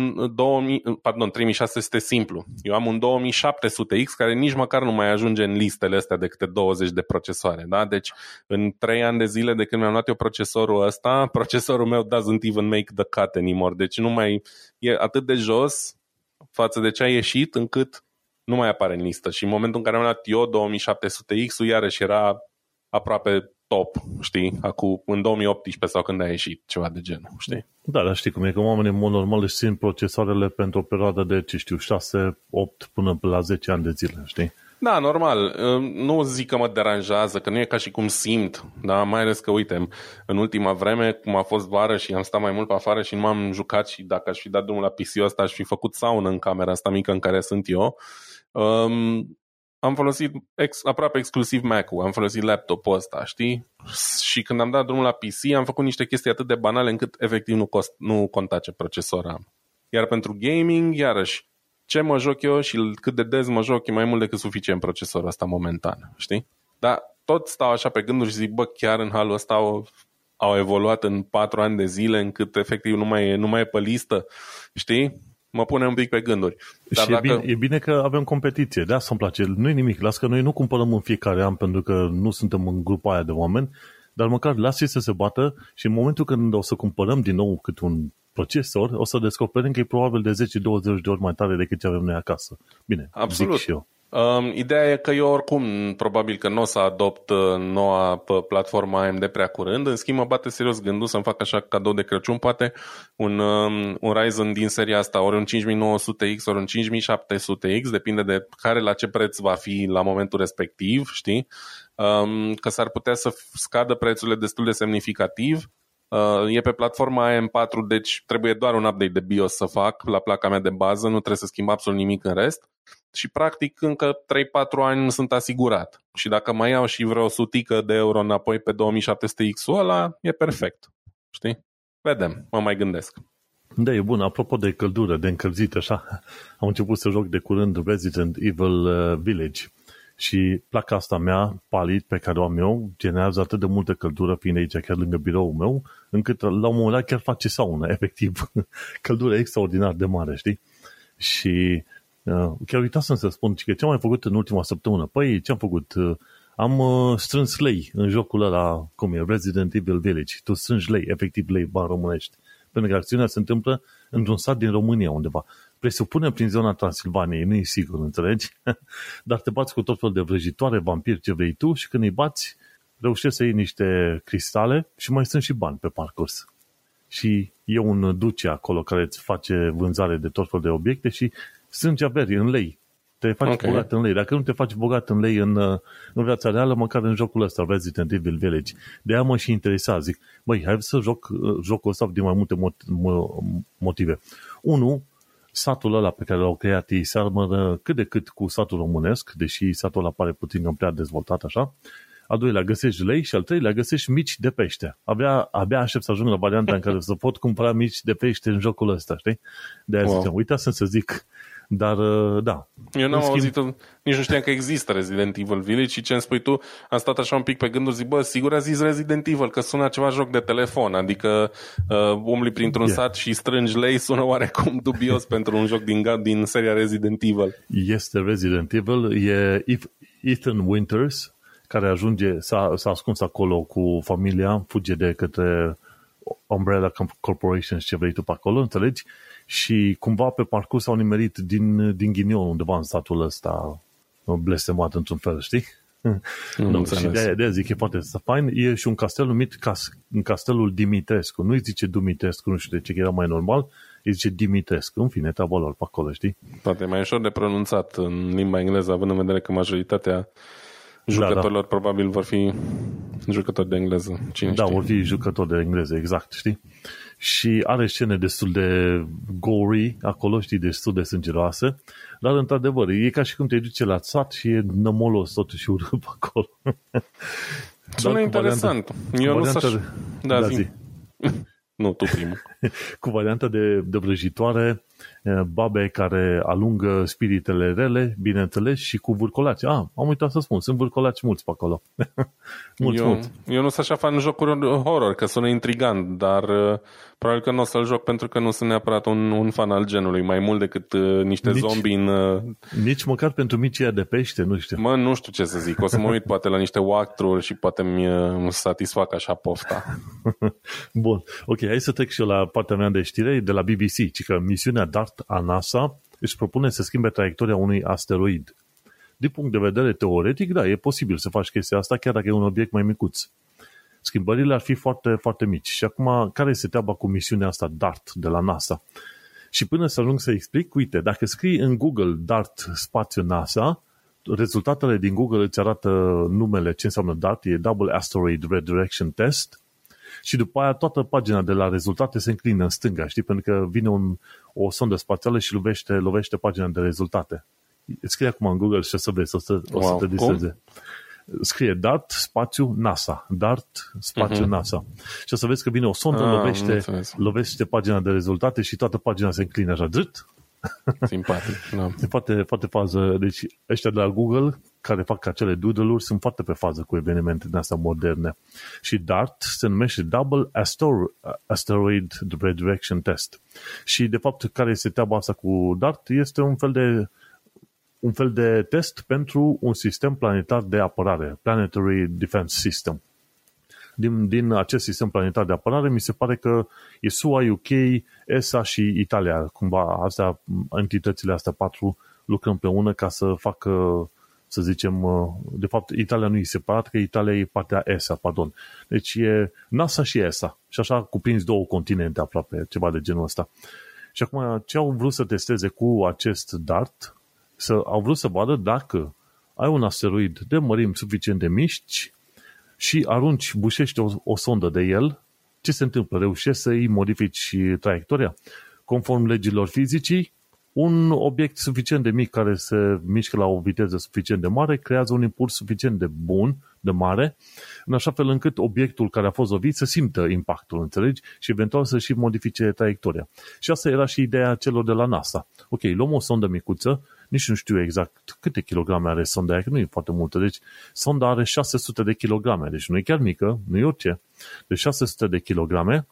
un 3600 simplu. Eu am un 2700X care nici măcar nu mai ajunge în listele astea de câte 20 de procesoare, da? Deci în 3 ani de zile de când mi-am luat eu procesorul ăsta, procesorul meu doesn't even make the cut anymore. Deci nu mai e atât de jos față de ce a ieșit, încât nu mai apare în listă. Și în momentul în care am luat eu 2700X-ul, iarăși era aproape top, știi? Acum, în 2018 sau când a ieșit, ceva de genul, știi? Da, dar știi cum e, că oamenii în mod normal își țin procesoarele pentru o perioadă de, 6, 8 până la 10 ani de zile, știi? Da, normal. Nu zic că mă deranjează, că nu e ca și cum simt, dar mai ales că, uite, în ultima vreme, cum a fost vară și am stat mai mult pe afară și nu m-am jucat, și dacă aș fi dat drumul la PC-ul ăsta, aș fi făcut saună în camera asta mică în care sunt eu. Am folosit aproape exclusiv Mac-ul, am folosit laptopul ăsta, știi? Și când am dat drumul la PC, am făcut niște chestii atât de banale încât efectiv nu conta ce procesor am. Iar pentru gaming, iarăși, ce mă joc eu și cât de des mă joc e mai mult decât suficient procesorul ăsta momentan, știi? Dar tot stau așa pe gânduri și zic, bă, chiar în halul ăsta au evoluat în 4 ani de zile încât efectiv nu mai e pe listă, știi? Mă pune un pic pe gânduri. Dar și dacă... e bine că avem competiție, de asta îmi place. Nu-i nimic, las că noi nu cumpărăm în fiecare an pentru că nu suntem în grupa aia de oameni, dar măcar lasă-i să se bată și în momentul când o să cumpărăm din nou cât un procesor, o să descoperim că e probabil de 10-20 de ori mai tare decât ce avem noi acasă. Bine, absolut. Zic și eu. Ideea e că eu oricum probabil că nu o să adopt noua platformă AMD prea curând. În schimb mă bate serios gândul să-mi fac așa cadou de Crăciun poate un Ryzen din seria asta, ori un 5900X, ori un 5700X, depinde de care la ce preț va fi la momentul respectiv, știi? Că s-ar putea să scadă prețurile destul de semnificativ. E pe platforma AM4, deci trebuie doar un update de BIOS să fac la placa mea de bază, nu trebuie să schimb absolut nimic în rest. Și practic încă 3-4 ani sunt asigurat. Și dacă mai iau și vreo sutică de euro înapoi pe 2700X-ul ăla, e perfect. Știi? Vedem, mă mai gândesc. Da, e bun. Apropo de căldură, de încălzit, așa, am început să joc de curând Resident Evil Village. Și placa asta mea, Palit, pe care o am eu, generează atât de multă căldură, fiind aici chiar lângă biroul meu, încât la un moment dat chiar face saună, efectiv. Căldură extraordinar de mare, știi? Și... chiar uitasem să spun că ce am mai făcut în ultima săptămână. Păi, ce am făcut? Am strâns lei în jocul ăla, cum e, Resident Evil Village. Tu strângi lei, efectiv lei, bani românești. Pentru că acțiunea se întâmplă într-un sat din România undeva. Presupunem prin zona Transilvaniei, nu e sigur, înțelegi? Dar te bați cu tot felul de vrăjitoare, vampiri, ce vrei tu și când îi bați, reușești să iei niște cristale și mai strângi și bani pe parcurs. Și e un duce acolo care îți face vânzare de tot felul de obiecte și strângi averi în lei. Te faci bogat în lei. Dacă nu te faci bogat în lei în viața reală, măcar în jocul ăsta, Resident Evil Village. De-aia mă și interesa. Zic, băi, hai să joc jocul ăsta din mai multe motive. 1. Satul ăla pe care l-au creat ei seamănă cât de cât cu satul românesc, deși satul ăla pare puțin cam prea dezvoltat așa. Al doilea, găsești lei și al treilea, găsești mici de pește. Abia aștept să ajung la varianta în care să pot cumpăra mici de pește în jocul ăsta, știi? De-aia ziceam, uita să zic... Dar, da. Eu n-am auzit, nici nu știam că există Resident Evil Village și ce îmi spui tu, am stat așa un pic pe gânduri, zic, bă, sigur a zis Resident Evil, că sună ceva joc de telefon, adică umbli printr-un sat și strângi lei, sună oarecum dubios pentru un joc din seria Resident Evil. Este Resident Evil, e Ethan Winters, care ajunge, s-a ascuns acolo cu familia, fuge de către Umbrella Corporation și ce vrei tu pe acolo, înțelegi? Și cumva pe parcurs au nimerit din ghinion undeva în statul ăsta blestemat într-un fel, știi? Nu, și de-aia zic, e foarte fain. E și un castel numit Castelul Dimitrescu. Nu-i zice Dumitrescu, nu știu de ce, că era mai normal. Îi zice Dimitrescu. În fine, treaba lor pe acolo, știi? Poate mai ușor de pronunțat în limba engleză, având în vedere că majoritatea jucătorilor probabil vor fi jucători de engleză. Vor fi jucători de engleză, exact, știi? Și are scene destul de gory acolo, știi, destul de sângeroasă, dar într-adevăr, e ca și cum te duce la sat și e nămolos totuși urât acolo. Sună interesant. Nu, tu primul. Cu varianta de vrăjitoare, babe care alungă spiritele rele, bineînțeles, și cu vârcolaci. Am uitat să spun, sunt vârcolaci mulți pe acolo. mulți. Eu nu sunt așa fan în jocuri horror, că sună intrigant, dar probabil că nu o să-l joc pentru că nu sunt neapărat un fan al genului, mai mult decât niște zombi în... Nici măcar pentru micii de pește, nu știu. Mă, nu știu ce să zic, o să mă uit poate la niște walkthrough-uri și poate mi satisfac așa pofta. Bun, ok, hai să trec și eu la partea mea de știre, de la BBC, ci că misiunea DART a NASA își propune să schimbe traiectoria unui asteroid. Din punct de vedere teoretic, da, e posibil să faci chestia asta, chiar dacă e un obiect mai micuț. Schimbările ar fi foarte, foarte mici. Și acum, care este treaba cu misiunea asta DART de la NASA? Și până să ajung să explic, uite, dacă scrii în Google DART spațiu NASA, rezultatele din Google îți arată numele, ce înseamnă DART, e Double Asteroid Redirection Test, și după aia toată pagina de la rezultate se înclină în stânga, știi? Pentru că vine o sondă spațială și lovește pagina de rezultate. Scrie acum în Google și o să vezi, o să te distreze. Scrie DART, spațiu, NASA. DART, spațiu, NASA. Și o să vezi că vine o sondă, lovește pagina de rezultate și toată pagina se înclină așa, drât. Simpatic. Da. E foarte, foarte fază. Deci ăștia de la Google care fac acele doodle-uri sunt foarte pe fază cu evenimente din astea moderne. Și DART se numește Double Asteroid Redirection Test. Și de fapt care este treaba asta cu DART? Este un fel de test pentru un sistem planetar de apărare, Planetary Defense System. Din acest sistem planetar de apărare, mi se pare că e SUA, UK, ESA și Italia, cumva astea, entitățile astea patru lucră împreună ca să facă, să zicem, de fapt Italia nu e separat, că Italia e partea ESA, pardon. Deci e NASA și ESA și așa cuprins două continente aproape, ceva de genul ăsta. Și acum ce au vrut să testeze cu acest DART? Au vrut să vadă dacă ai un asteroid de mărimi suficient de mici și arunci, bușești o sondă de el, ce se întâmplă? Reușești să-i modifici traiectoria? Conform legilor fizicii, un obiect suficient de mic care se mișcă la o viteză suficient de mare creează un impuls suficient de bun, de mare, în așa fel încât obiectul care a fost lovit să simtă impactul, înțelegi? Și eventual să și modifice traiectoria. Și asta era și ideea celor de la NASA. Ok, luăm o sondă micuță, nici nu știu exact câte kilograme are sonda aia, că nu e foarte multă, deci sonda are 600 de kilograme, deci nu e chiar mică, nu e orice, deci 600 de kilograme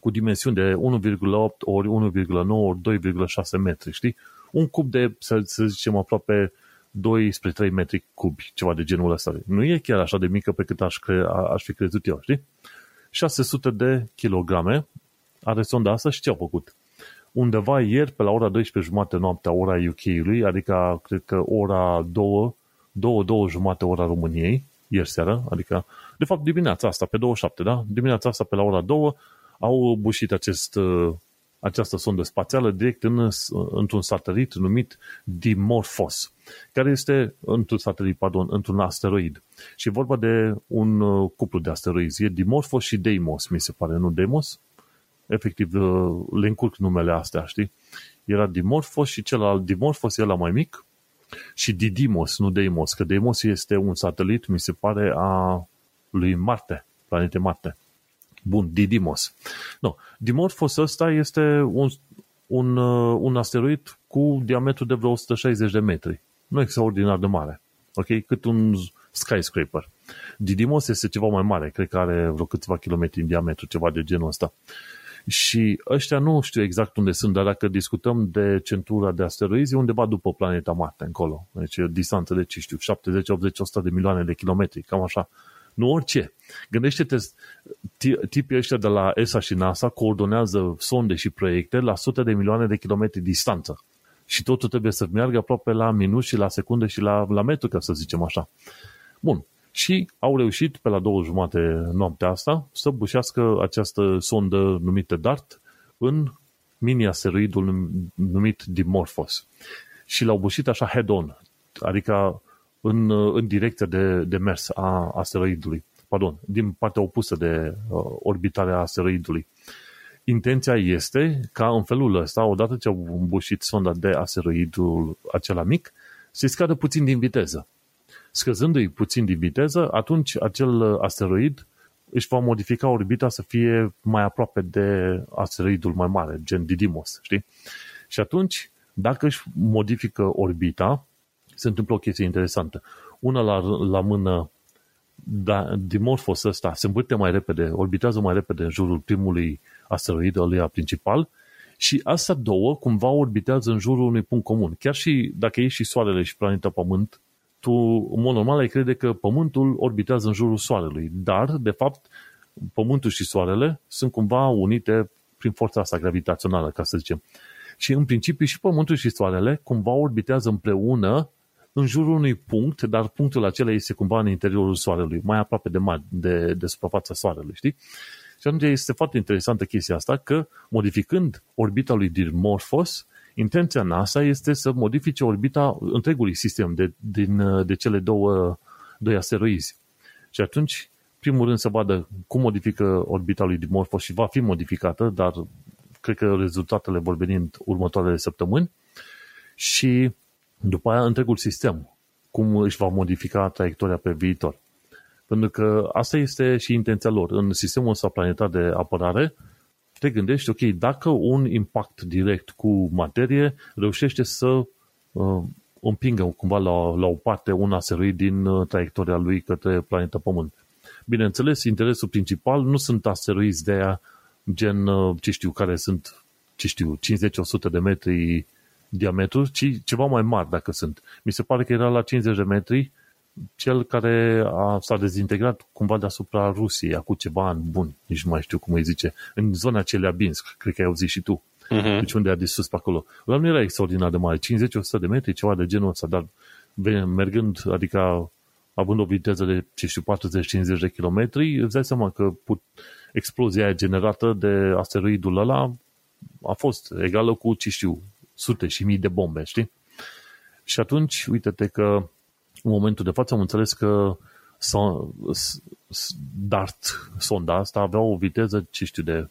cu dimensiuni de 1,8 ori 1,9 ori 2,6 metri, știi? Un cub de, să zicem, aproape 2 spre 3 metri cubi, ceva de genul ăsta. Nu e chiar așa de mică pe cât aș fi crezut eu, știi? 600 de kilograme are sonda asta și ce au făcut? Undeva ieri, pe la ora 12:30 noaptea, ora UK-ului, adică cred că ora 2:30 ora României, ieri seara, adică, de fapt, dimineața asta, pe 27, da? Dimineața asta, pe la ora 2, au bușit această sondă spațială direct într-un satelit numit Dimorphos, care este într-un asteroid. Și e vorba de un cuplu de asteroizi. E Dimorphos și Deimos, mi se pare, nu Deimos? Efectiv, le încurc numele astea, știi? Era Dimorphos și celălalt Dimorphos, ăla mai mic, și Didymos, nu Deimos, că Deimos este un satelit, mi se pare, a lui Marte, planete Marte. Bun, Didymos. No, Dimorphos ăsta este un asteroid cu diametru de vreo 160 de metri. Nu extraordinar de mare. Ok? Cât un skyscraper. Didymos este ceva mai mare. Cred că are vreo câțiva kilometri în diametru, ceva de genul ăsta. Și ăștia nu știu exact unde sunt, dar dacă discutăm de centura de asteroizi, undeva după planeta Marte, încolo. Deci distanță de, ce știu, 70, 80, 100 de milioane de kilometri. Cam așa. Nu orice. Gândește-te, tipii ăștia de la ESA și NASA coordonează sonde și proiecte la sute de milioane de kilometri distanță. Și totul trebuie să meargă aproape la minut și la secunde și la metru, ca să zicem așa. Bun. Și au reușit pe la 2:30 noaptea asta să bușească această sondă numită DART în mini-asteroidul numit Dimorphos. Și l-au bușit așa head-on, adică în direcția de mers a asteroidului. Pardon, din partea opusă de orbitarea asteroidului. Intenția este ca în felul ăsta, odată ce au îmbușit sonda de asteroidul acela mic, să-i scadă puțin din viteză. Scăzându-i puțin din viteză, atunci acel asteroid își va modifica orbita să fie mai aproape de asteroidul mai mare, gen Didymos, știi? Și atunci, dacă își modifică orbita, se întâmplă o chestie interesantă. Una la mână, Dimorphos ăsta se învârte mai repede, orbitează mai repede în jurul primului asteroid, ăluia principal, și astea două cumva orbitează în jurul unui punct comun. Chiar și dacă ești și Soarele și planeta Pământ, tu, în mod normal, ai crede că Pământul orbitează în jurul Soarelui, dar, de fapt, Pământul și Soarele sunt cumva unite prin forța asta gravitațională, ca să zicem. Și, în principiu, și Pământul și Soarele cumva orbitează împreună în jurul unui punct, dar punctul acela este cumva în interiorul Soarelui, mai aproape de suprafața Soarelui, știi? Și atunci este foarte interesantă chestia asta, că modificând orbita lui Dimorphos, intenția NASA este să modifice orbita întregului sistem de cele doi asteroizi. Și atunci, primul rând, să vadă cum modifică orbita lui Dimorphos și va fi modificată, dar cred că rezultatele vor veni în următoarele săptămâni. Și după aia, întregul sistem, cum își va modifica traiectoria pe viitor. Pentru că asta este și intenția lor. În sistemul ăsta planetar de apărare, te gândești, ok, dacă un impact direct cu materie reușește să împingă cumva la o parte un asteroid din traiectoria lui către planeta Pământ. Bineînțeles, interesul principal nu sunt asteroizi de aia gen, care sunt, 50-100 de metri diametru, ci ceva mai mari dacă sunt. Mi se pare că era la 50 de metri cel care s-a dezintegrat cumva deasupra Rusiei acum ceva ani bun, nici nu mai știu cum îi zice, în zona Celiabinsk, cred că ai auzit și tu. Uh-huh. Deci unde a distrus pe acolo. La nu era extraordinar de mare, 50-100 de metri, ceva de genul ăsta, dar mergând, adică având o viteză de, 40-50 de kilometri, îți dai seama că explozia aia generată de asteroidul ăla a fost egală cu, sute și mii de bombe, știi? Și atunci, uite-te că în momentul de față am înțeles că DART, sonda asta, avea o viteză, de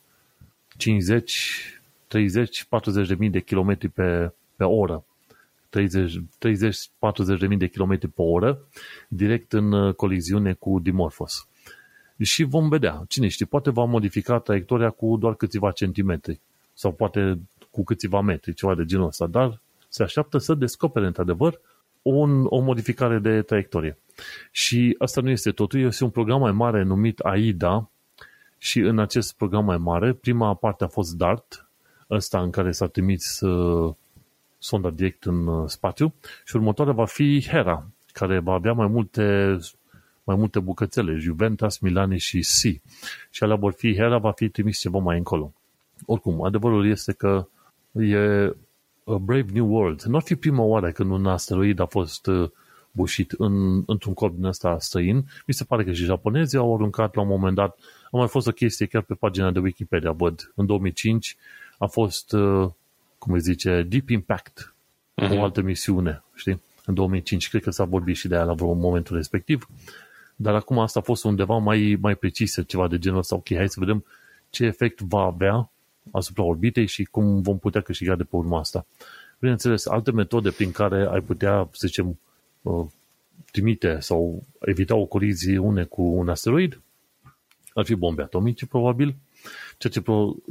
50, 30, 40 de mii de kilometri pe oră. 30-40 de mii de kilometri pe oră, direct în coliziune cu Dimorphos. Și vom vedea. Cine știe, poate va modifica traiectoria cu doar câțiva centimetri sau poate cu câțiva metri, ceva de genul ăsta, dar se așteaptă să descopere, într-adevăr, o modificare de traiectorie. Și asta nu este totul, este un program mai mare numit AIDA și în acest program mai mare, prima parte a fost DART, ăsta în care s-a trimis sonda direct în spațiu și următoarea va fi HERA, care va avea mai multe bucățele, Juventus, Milani și C. Și alea vor fi, HERA va fi trimis ceva mai încolo. Oricum, adevărul este că e a brave new world. Nu ar fi prima oară când un asteroid a fost bușit într-un corp din ăsta străin. Mi se pare că și japonezii au aruncat la un moment dat. A mai fost o chestie chiar pe pagina de Wikipedia, văd. În 2005 a fost, Deep Impact, o altă misiune, știi? În 2005, cred că s-a vorbit și de aia la vreun momentul respectiv. Dar acum asta a fost undeva mai precisă, ceva de genul ăsta. Ok, hai să vedem ce efect va avea asupra orbitei și cum vom putea câștiga de pe urma asta. Bineînțeles, alte metode prin care ai putea, să zicem, trimite sau evita o coliziune cu un asteroid ar fi bombe atomice, probabil,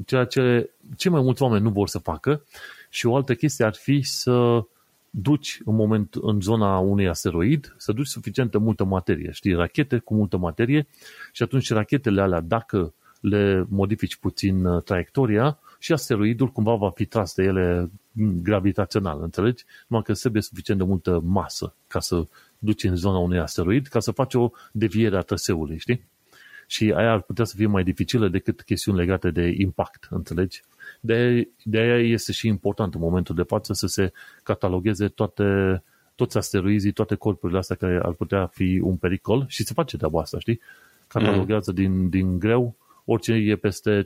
ceea ce cei mai mulți oameni nu vor să facă și o altă chestie ar fi să duci în zona unui asteroid, să duci suficientă multă materie, știi, rachete cu multă materie și atunci rachetele alea, dacă le modifici puțin traiectoria și asteroidul cumva va fi tras de ele gravitațional, înțelegi? Numai că trebuie suficient de multă masă ca să duci în zona unui asteroid, ca să faci o deviere a traseului, știi? Și aia ar putea să fie mai dificilă decât chestiuni legate de impact, înțelegi? De aia este și important în momentul de față să se catalogheze toți asteroizii, toate corpurile astea care ar putea fi un pericol și se face treaba asta, știi? Catalogează din greu orice e peste,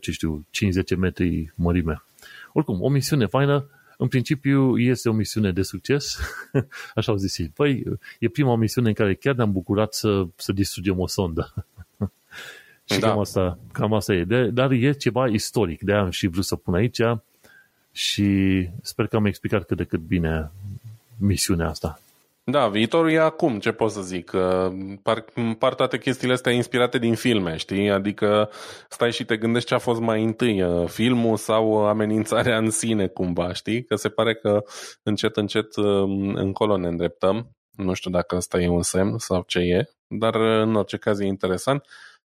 50 metri mărime. Oricum, o misiune faină, în principiu este o misiune de succes, așa au zis ei. Păi, e prima misiune în care chiar ne-am bucurat să distrugem o sondă. Și da. Cam asta e. Dar e ceva istoric, de-aia am și vrut să pun aici și sper că am explicat cât de cât bine misiunea asta. Da, viitorul e acum, ce pot să zic. Par toate chestiile astea inspirate din filme, știi? Adică stai și te gândești ce a fost mai întâi, filmul sau amenințarea în sine, cumva, știi? Că se pare că încet, încet încolo ne îndreptăm. Nu știu dacă ăsta e un semn sau ce e, dar în orice caz e interesant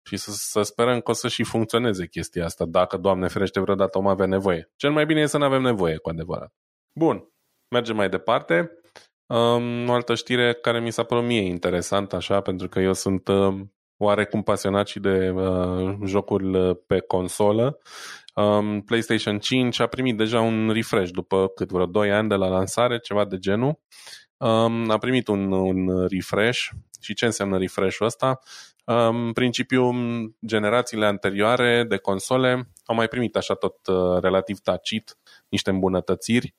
și să sperăm că o să și funcționeze chestia asta, dacă, Doamne ferește, vreodată om avea nevoie. Cel mai bine e să nu avem nevoie, cu adevărat. Bun, mergem mai departe. O altă știre care mi s-a părut mie interesantă, așa, pentru că eu sunt oarecum pasionat și de jocuri pe consolă. PlayStation 5 a primit deja un refresh după vreo 2 ani de la lansare, ceva de genul. A primit un refresh. Și ce înseamnă refresh-ul ăsta? În principiu, generațiile anterioare de console au mai primit așa tot relativ tacit niște îmbunătățiri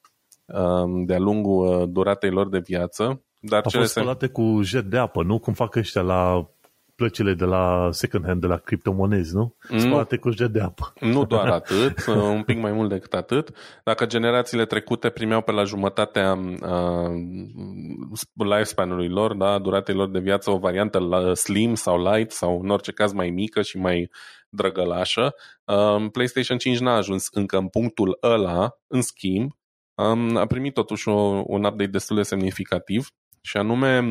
de-a lungul duratei lor de viață. Dar au fost spălate cu jet de apă, nu? Cum fac ăștia la plăcile de la second hand, de la criptomonezi, nu? Spălate cu jet de apă. Nu doar atât, un pic mai mult decât atât. Dacă generațiile trecute primeau pe la jumătatea lifespan-ului lor, da, duratei lor de viață, o variantă slim sau light sau în orice caz mai mică și mai drăgălașă, PlayStation 5 n-a ajuns încă în punctul ăla. În schimb, a primit totuși un update destul de semnificativ și anume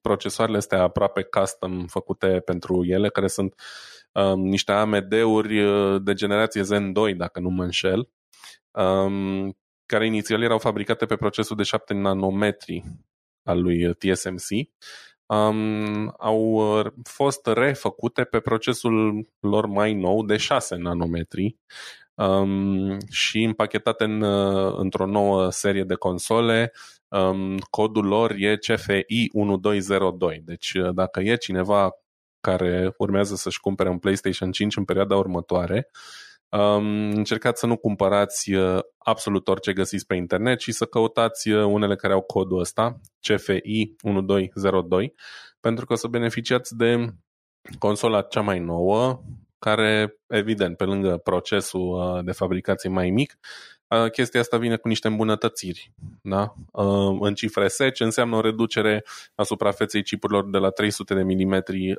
procesoarele astea aproape custom făcute pentru ele, care sunt niște AMD-uri de generație Zen 2, dacă nu mă înșel, care inițial erau fabricate pe procesul de 7 nanometri al lui TSMC, au fost refăcute pe procesul lor mai nou de 6 nanometri și împachetate într-o nouă serie de console. Codul lor e CFI 1202. Deci dacă e cineva care urmează să-și cumpere un PlayStation 5 în perioada următoare, încercați să nu cumpărați absolut orice găsiți pe internet, ci să căutați unele care au codul ăsta, CFI 1202, pentru că o să beneficiați de consola cea mai nouă, care, evident, pe lângă procesul de fabricație mai mic, chestia asta vine cu niște îmbunătățiri. Da? În cifre seci înseamnă o reducere a suprafeței cipurilor de la 300 de milimetri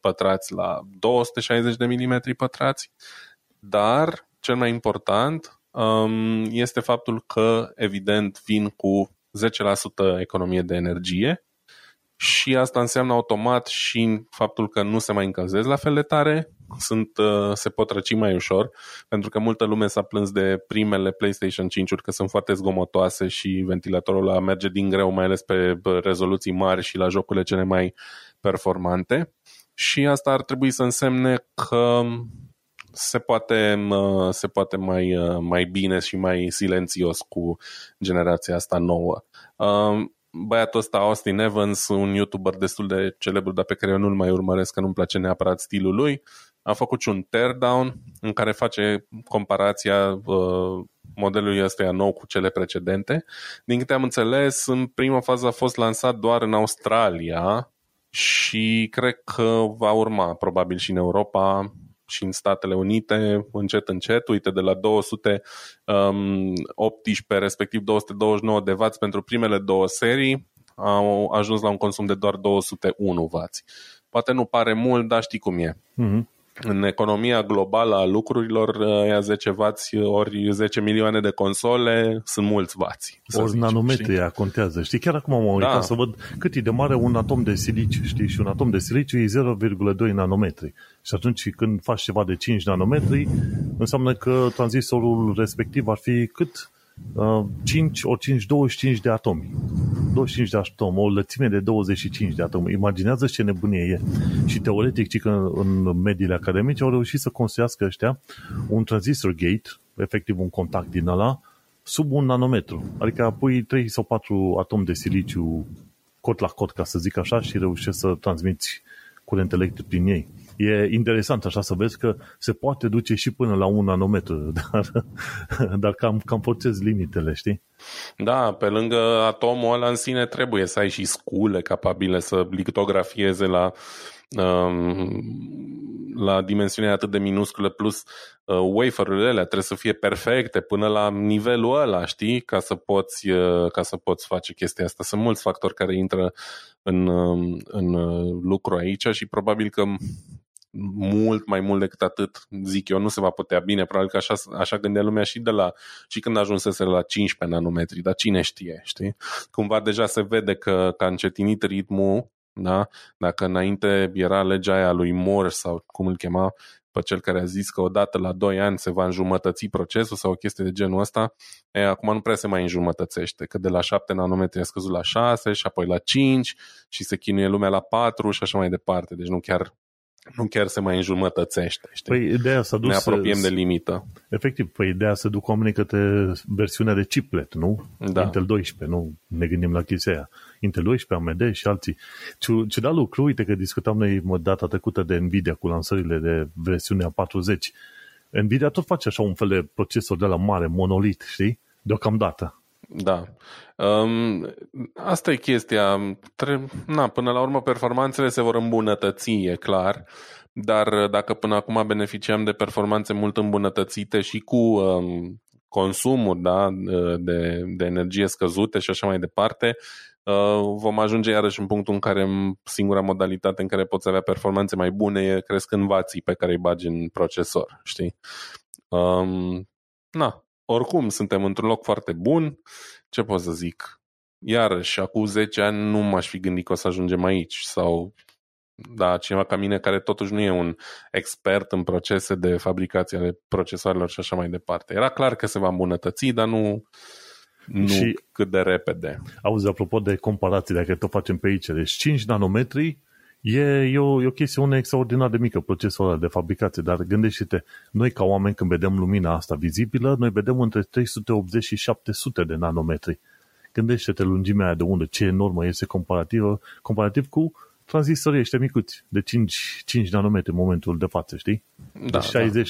pătrați la 260 de milimetri pătrați. Dar, cel mai important, este faptul că, evident, vin cu 10% economie de energie și asta înseamnă automat și faptul că nu se mai încălzesc la fel de tare, se pot răci mai ușor, pentru că multă lume s-a plâns de primele PlayStation 5-uri că sunt foarte zgomotoase și ventilatorul ăla merge din greu, mai ales pe rezoluții mari și la jocurile cele mai performante. Și asta ar trebui să însemne că se poate mai bine și mai silențios cu generația asta nouă. Băiatul ăsta, Austin Evans, un YouTuber destul de celebru, dar pe care eu nu-l mai urmăresc, că nu-mi place neapărat stilul lui, a făcut și un teardown în care face comparația modelului ăsta nou cu cele precedente. Din câte am înțeles, în prima fază a fost lansat doar în Australia și cred că va urma probabil și în Europa și în Statele Unite, încet, uite, de la 218, respectiv 229 de W pentru primele două serii, au ajuns la un consum de doar 201 W. Poate nu pare mult, dar știi cum e. În economia globală a lucrurilor, ia 10 W ori 10 milioane de console, sunt mulți vați. Ori nanometria contează. Știi, chiar acum am uitat să văd cât e de mare un atom de siliciu, știi? Și un atom de siliciu e 0,2 nanometri. Și atunci când faci ceva de 5 nanometri, înseamnă că tranzistorul respectiv ar fi cât? 5 ori 5, 25 de atomi. 25 de atomi, o lățime de 25 de atomi. Imaginează ce nebunie e. Și teoretic, ci că în mediile academice au reușit să construiască ăștia un transistor gate, efectiv un contact din ăla, sub un nanometru. Adică pui 3 sau 4 atomi de siliciu cot la cot, ca să zic așa, și reușești să transmiți curent electric prin ei. E interesant așa să vezi că se poate duce și până la un nanometru, dar cam forțezi limitele, știi? Da, pe lângă atomul ăla în sine trebuie să ai și scule capabile să lictografieze la dimensiunea atât de minusculă, plus wafer-urile alea trebuie să fie perfecte până la nivelul ăla, știi? Ca să poți face chestia asta. Sunt mulți factori care intră în lucru aici și probabil că mult mai mult decât atât, zic eu, nu se va putea bine, probabil că așa gândea lumea și când ajunsese la 15 nanometri, dar cine știe, știi? Cumva deja se vede că a încetinit ritmul, da? Dacă înainte era legea aia lui Moore sau cum îl chema, pe cel care a zis că odată la 2 ani se va înjumătăți procesul sau o chestie de genul ăsta, acum nu prea se mai înjumătățește, că de la 7 nanometri a scăzut la 6 și apoi la 5 și se chinuie lumea la 4 și așa mai departe, deci nu chiar se mai înjumătățește, știi? Păi ideea s-a dus, ne apropiem de limită. Efectiv, păi ideea se duc oamenii către versiunea de chiplet, nu? Da. Intel 12, nu ne gândim la chestia aia. Intel 12, AMD și alții. Ciudat lucru, uite că discutam noi data trecută de Nvidia cu lansările de versiunea 40. Nvidia tot face așa un fel de procesor de la mare, monolit, știi? Deocamdată. Da. Asta e chestia. Până la urmă performanțele se vor îmbunătăți, e clar, dar dacă până acum beneficiam de performanțe mult îmbunătățite și cu consumuri, da, de energie scăzute și așa mai departe, vom ajunge iarăși în punctul în care singura modalitate în care poți avea performanțe mai bune e crescând vații pe care îi bagi în procesor, știi? Oricum, suntem într-un loc foarte bun. Ce pot să zic? Iarăși, acum 10 ani nu m-aș fi gândit că o să ajungem aici. Sau, da, cineva ca mine care totuși nu e un expert în procese de fabricație ale procesoarelor și așa mai departe. Era clar că se va îmbunătăți, dar nu și, cât de repede. Auzi, apropo de comparații, dacă tot facem pe aici, deci 5 nanometri e o chestiune extraordinar de mică, procesul ăla de fabricație, dar gândește-te, noi ca oameni când vedem lumina asta vizibilă, noi vedem între 380 și 700 de nanometri. Gândește-te lungimea aia de undă, ce enormă este comparativ cu tranzistorii ăștia micuți, de 5 nanometri în momentul de față, știi? Da, de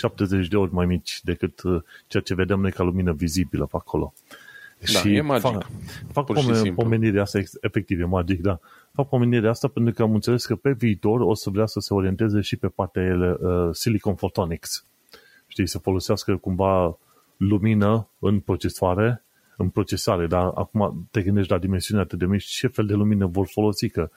60-70 de ori mai mici decât ceea ce vedem noi ca lumină vizibilă pe acolo. Da, și e magic. Fac pomenirea asta, efectiv, e magic, da. Fac pomenirea asta pentru că am înțeles că pe viitor o să vrea să se orienteze și pe partea Silicon Photonics. Știi, să folosească cumva lumină în procesare, dar acum te gândești la dimensiunea atât de mici, ce fel de lumină vor folosi, că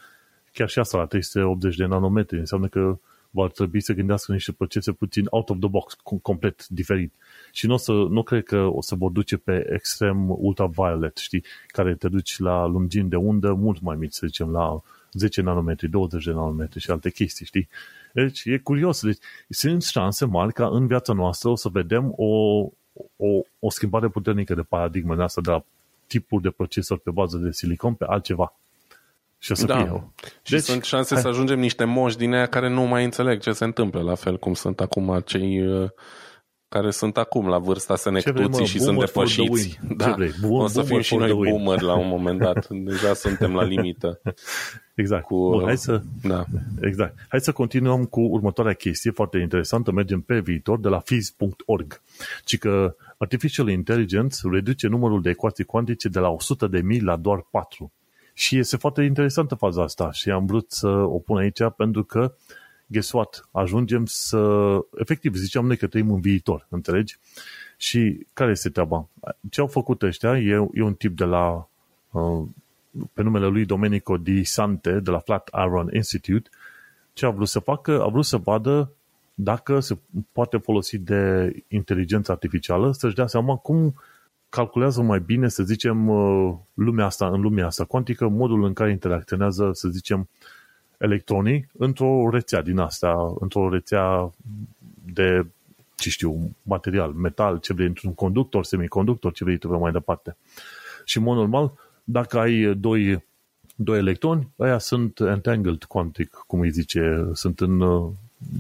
chiar și asta la 380 de nanometri înseamnă că vor trebui să gândească niște procese puțin out of the box, complet diferit. Și nu cred că o să vor duce pe extrem ultraviolet, știi, care te duci la lungimi de undă mult mai mici, să zicem, la 10 nanometri, 20 de nanometri și alte chestii, știi? Deci e curios. Deci, sunt șanse mari ca în viața noastră o să vedem o schimbare puternică de paradigmă în asta, de la tipuri de procesori pe bază de silicon pe altceva. Și o să fie. Și deci, sunt șanse să ajungem niște moși din aia care nu mai înțeleg ce se întâmplă, la fel cum sunt acum cei care sunt acum la vârsta senectuții și sunt depășiți. Da. O să fim și noi boomer la un moment dat. Deja suntem la limită. Exact. Exact. Hai să continuăm cu următoarea chestie foarte interesantă. Mergem pe viitor de la phys.org. Ci că Artificial Intelligence reduce numărul de ecuații cuantice de la 100.000 la doar 4. Și este foarte interesantă faza asta și am vrut să o pun aici pentru că, guess what, ajungem să, efectiv, ziceam noi că trăim în viitor, înțelegi? Și care este treaba? Ce au făcut ăștia e un tip de la, pe numele lui Domenico Di Sante, de la Flatiron Institute. Ce a vrut să facă? A vrut să vadă dacă se poate folosi de inteligență artificială, să-și dea seama cum calculează mai bine, să zicem, în lumea asta cuantică, modul în care interacționează, să zicem, electronii într-o rețea din asta, într-o rețea de, ce știu, material, metal, ce vrei, într-un conductor, semiconductor, ce vrei tu pe mai departe. Și, în mod normal, dacă ai doi electroni, aia sunt entangled cuantic, cum îi zice, sunt în...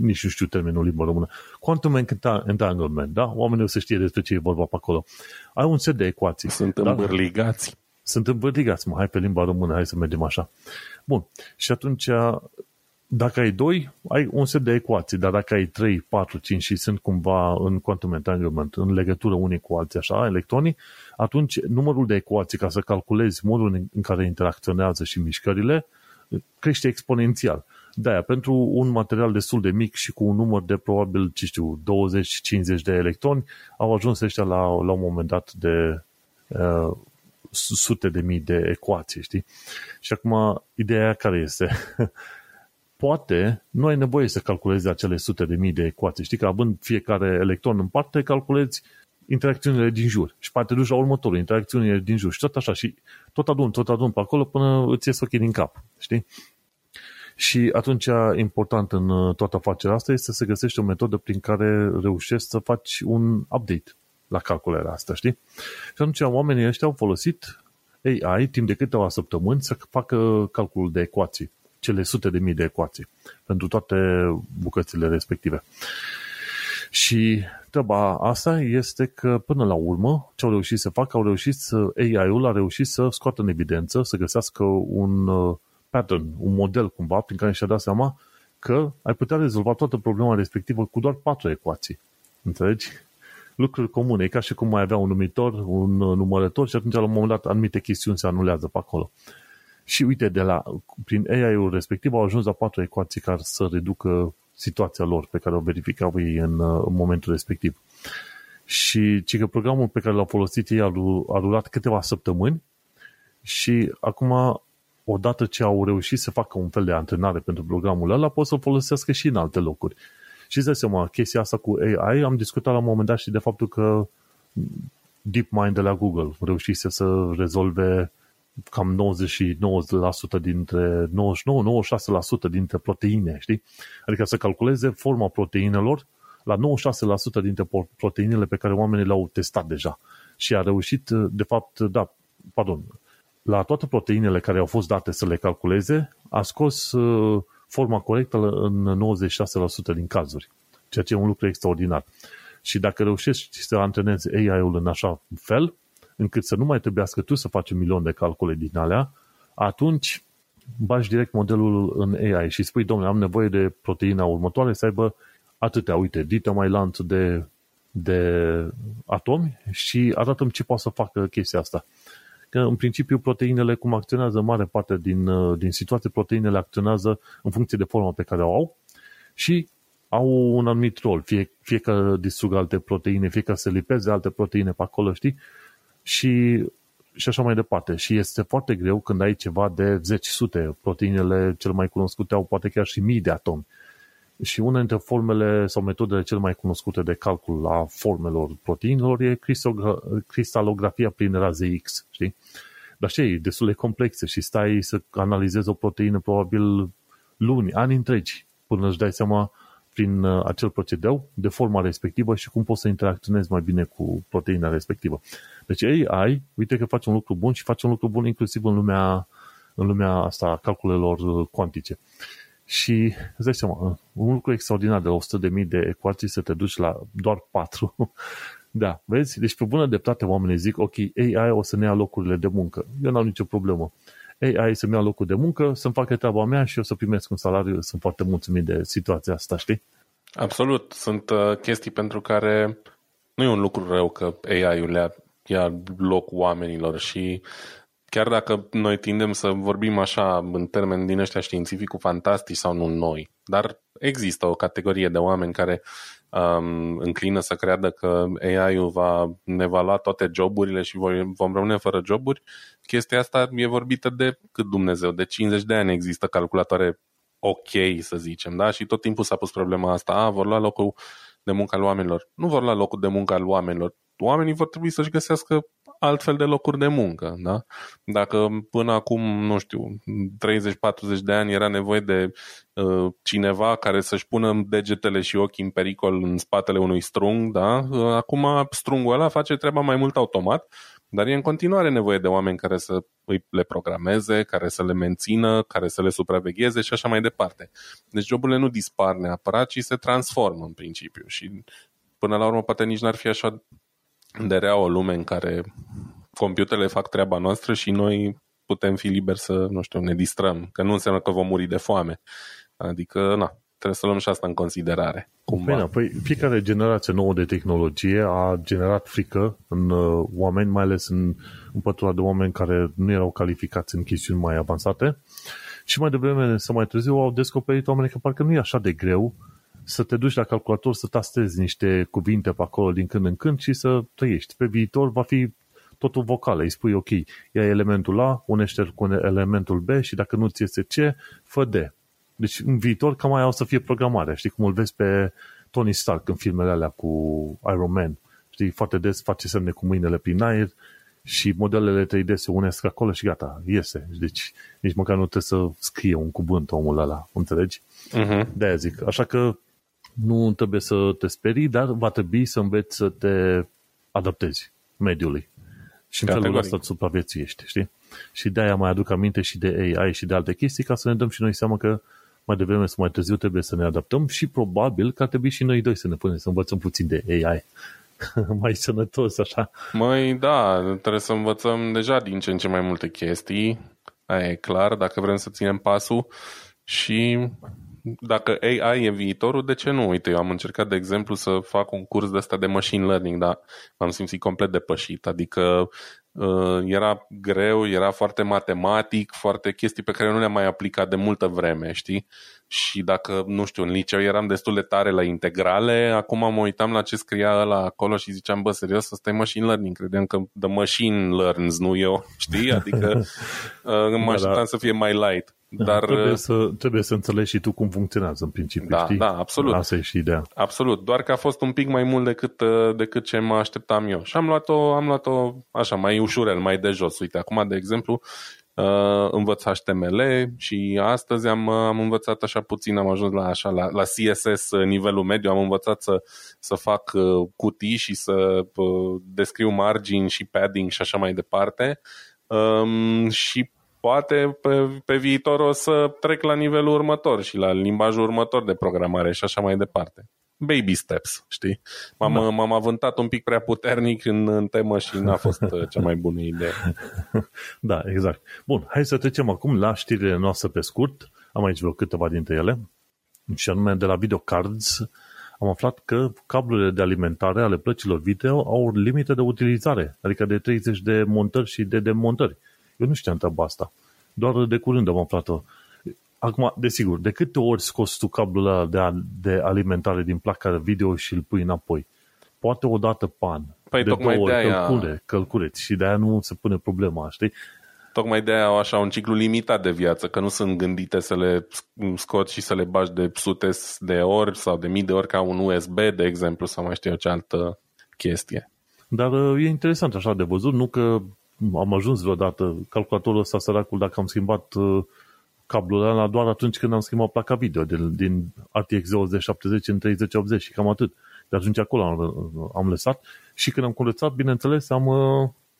nici nu știu termenul limba română, quantum entanglement, da? Oamenii o să știe despre ce e vorba pe acolo. Ai un set de ecuații. Sunt îmbărligați, hai pe limba română, hai să mergem așa. Bun, și atunci, dacă ai 2, ai un set de ecuații, dar dacă ai 3, 4, 5 și sunt cumva în quantum entanglement, în legătură unii cu alții, așa, electronii, atunci numărul de ecuații, ca să calculezi modul în care interacționează și mișcările, crește exponențial. De-aia, pentru un material destul de mic și cu un număr de probabil, ce știu, 20-50 de electroni, au ajuns ăștia la un moment dat de sute de mii de ecuații, știi? Și acum, ideea care este? Poate nu ai nevoie să calculezi acele sute de mii de ecuații, știi? Că având fiecare electron în parte, calculezi interacțiunile din jur și poate duci la următorul, interacțiunile din jur și tot așa și tot adun pe acolo până îți ies ochii din cap, știi? Și atunci, important în toată afacerea asta este să găsești o metodă prin care reușești să faci un update la calcularea asta, știi? Și atunci oamenii ăștia au folosit AI timp de câteva săptămâni să facă calculul de ecuații, cele sute de mii de ecuații, pentru toate bucățile respective. Și treaba asta este că, până la urmă, ce au reușit să facă, AI-ul a reușit să scoată în evidență, să găsească un pattern, un model cumva, prin care și-a dat seama că ai putea rezolva toată problema respectivă cu doar 4 ecuații. Înțelegi? Lucruri comune. E ca și cum mai avea un numitor, un numărător și atunci, la un moment dat, anumite chestiuni se anulează pe acolo. Și uite, prin AI-ul respectiv au ajuns la 4 ecuații care să reducă situația lor pe care o verificau ei în momentul respectiv. Și că programul pe care l-au folosit ei a rulat câteva săptămâni și acum, odată ce au reușit să facă un fel de antrenare pentru programul ăla, pot să-l folosească și în alte locuri. Și îți dai seama, chestia asta cu AI, am discutat la un moment dat și de faptul că DeepMind de la Google reușise să rezolve cam 99% dintre 96% dintre proteine, știi? Adică să calculeze forma proteinelor la 96% dintre proteinele pe care oamenii le-au testat deja. Și a reușit, de fapt, da, pardon, la toate proteinele care au fost date să le calculeze, a scos forma corectă în 96% din cazuri, ceea ce e un lucru extraordinar. Și dacă reușești să antrenezi AI-ul în așa fel, încât să nu mai trebuiască tu să faci un milion de calcule din alea, atunci bagi direct modelul în AI și spui, domnule, am nevoie de proteina următoare să aibă atâtea, uite, dita mai lanț de atomi și arată-mi ce poate să facă chestia asta. Că în principiu proteinele, cum acționează mare parte din situație, proteinele acționează în funcție de forma pe care o au și au un anumit rol, fie că distrug alte proteine, fie că se lipeze alte proteine pe acolo, știi? Și așa mai departe. Și este foarte greu când ai ceva de zeci sute. Proteinele cel mai cunoscute au poate chiar și mii de atomi. Și una dintre formele sau metodele cel mai cunoscute de calcul a formelor proteinelor e cristalografia prin raze X, știi? Dar și e destul de complexă și stai să analizezi o proteină probabil luni, ani întregi, până îți dai seama prin acel procedeu de forma respectivă și cum poți să interacționezi mai bine cu proteina respectivă. Deci AI, uite că face un lucru bun și face un lucru bun inclusiv în lumea asta a calculelor cuantice. Și îți dai seama, un lucru extraordinar de 100.000 de ecuații să te duci la doar 4. Da, vezi? Deci pe bună dreptate oamenii zic, ok, AI o să ne ia locurile de muncă. Eu n-am nicio problemă. AI să-mi ia locul de muncă, să-mi facă treaba mea și eu să primesc un salariu. Sunt foarte mulțumit de situația asta, știi? Absolut. Sunt chestii pentru care nu e un lucru rău că AI-ul le ia loc oamenilor și chiar dacă noi tindem să vorbim așa în termeni din ăștia științifici cu fantastici sau nu noi, dar există o categorie de oameni care înclină să creadă că AI-ul ne va lua toate joburile și vom rămâne fără joburi. Chestia asta e vorbită de cât Dumnezeu, de 50 de ani există calculatoare ok, să zicem, da? Și tot timpul s-a pus problema asta, vor lua locul de muncă al oamenilor. Nu vor lua locul de muncă al oamenilor. Oamenii vor trebui să-și găsească altfel de locuri de muncă, da? Dacă până acum, nu știu, 30-40 de ani era nevoie de cineva care să-și pună degetele și ochii în pericol în spatele unui strung, da? Acum strungul ăla face treaba mai mult automat, dar e în continuare nevoie de oameni care să le programeze, care să le mențină, care să le supravegheze și așa mai departe. Deci joburile nu dispar neapărat, ci se transformă în principiu și până la urmă poate nici n-ar fi așa de rea o lume în care computerele fac treaba noastră și noi putem fi liberi să, nu știu, ne distrăm, că nu înseamnă că vom muri de foame. Adică, na, trebuie să luăm și asta în considerare. Păi, fiecare generație nouă de tehnologie a generat frică în oameni, mai ales în pătura de oameni care nu erau calificați în chestiuni mai avansate și mai devreme sau mai târziu au descoperit oamenii că parcă nu e așa de greu să te duci la calculator, să tastezi niște cuvinte pe acolo din când în când și să trăiești. Pe viitor va fi totul vocală. Îi spui, ok, ia elementul A, unește-l cu elementul B și dacă nu ți iese C, fă D. Deci în viitor cam mai o să fie programare. Știi cum îl vezi pe Tony Stark în filmele alea cu Iron Man. Știi, foarte des face semne cu mâinile prin aer și modelele 3D se unesc acolo și gata, iese. Deci nici măcar nu trebuie să scrie un cuvânt omul ăla, înțelegi? Uh-huh. De-aia zic. Așa că nu trebuie să te sperii, dar va trebui să înveți să te adaptezi mediului. Și în felul ăsta îți supraviețuiești, știi? Și de-aia mai aduc aminte și de AI și de alte chestii, ca să ne dăm și noi seama că mai devreme sau mai târziu trebuie să ne adaptăm și probabil că ar trebui și noi doi să ne punem să învățăm puțin de AI. Mai sănătos, așa. Măi, da, trebuie să învățăm deja din ce în ce mai multe chestii. Aia e clar, dacă vrem să ținem pasul și... Dacă AI e viitorul, de ce nu? Uite, eu am încercat, de exemplu, să fac un curs de ăsta de machine learning, dar m-am simțit complet depășit. Adică era greu, era foarte matematic, foarte chestii pe care nu le-am mai aplicat de multă vreme, știi? Și dacă, nu știu, în liceu eram destul de tare la integrale, acum mă uitam la ce scria ăla acolo și ziceam, bă, serios, ăsta e machine learning, credeam că the machine learns, nu eu, știi? Adică mă așteptam să fie mai light. Dar trebuie să înțelegi și tu cum funcționează în principiu, da, știi? Da, absolut. Asta e și ideea. Absolut, doar că a fost un pic mai mult decât ce mă așteptam eu. Și am luat-o așa, mai ușurel, mai de jos. Uite, acum, de exemplu, învăț HTML și astăzi am învățat așa puțin, am ajuns la CSS nivelul mediu, am învățat să fac cutii și să descriu margini și padding și așa mai departe. Și poate pe viitor o să trec la nivelul următor și la limbajul următor de programare și așa mai departe. Baby steps, știi? M-am avântat un pic prea puternic în temă și n-a fost cea mai bună idee. Da, exact. Bun, hai să trecem acum la știrile noastre pe scurt. Am aici vreo câteva dintre ele. Și anume, de la Videocards am aflat că cablurile de alimentare ale plăcilor video au limită de utilizare, adică de 30 de montări și de demontări. Eu nu știam treaba asta. Doar de curând am aflat-o. Acum, desigur, de câte ori scoți tu cablul ăla de alimentare din placa video și îl pui înapoi? Poate o dată pan. Păi de două ori călcureți. Și de-aia nu se pune problema, știi? Tocmai de-aia au așa un ciclu limitat de viață, că nu sunt gândite să le scoți și să le bagi de sute de ori sau de mii de ori ca un USB, de exemplu, sau mai știu eu ce altă chestie. Dar e interesant așa de văzut, nu că am ajuns vreodată calculatorul ăsta săracul, dacă am schimbat cablul ăla doar atunci când am schimbat placa video din RTX 2070 în 3080 și cam atât. De atunci acolo am lăsat și când am curățat, bineînțeles, am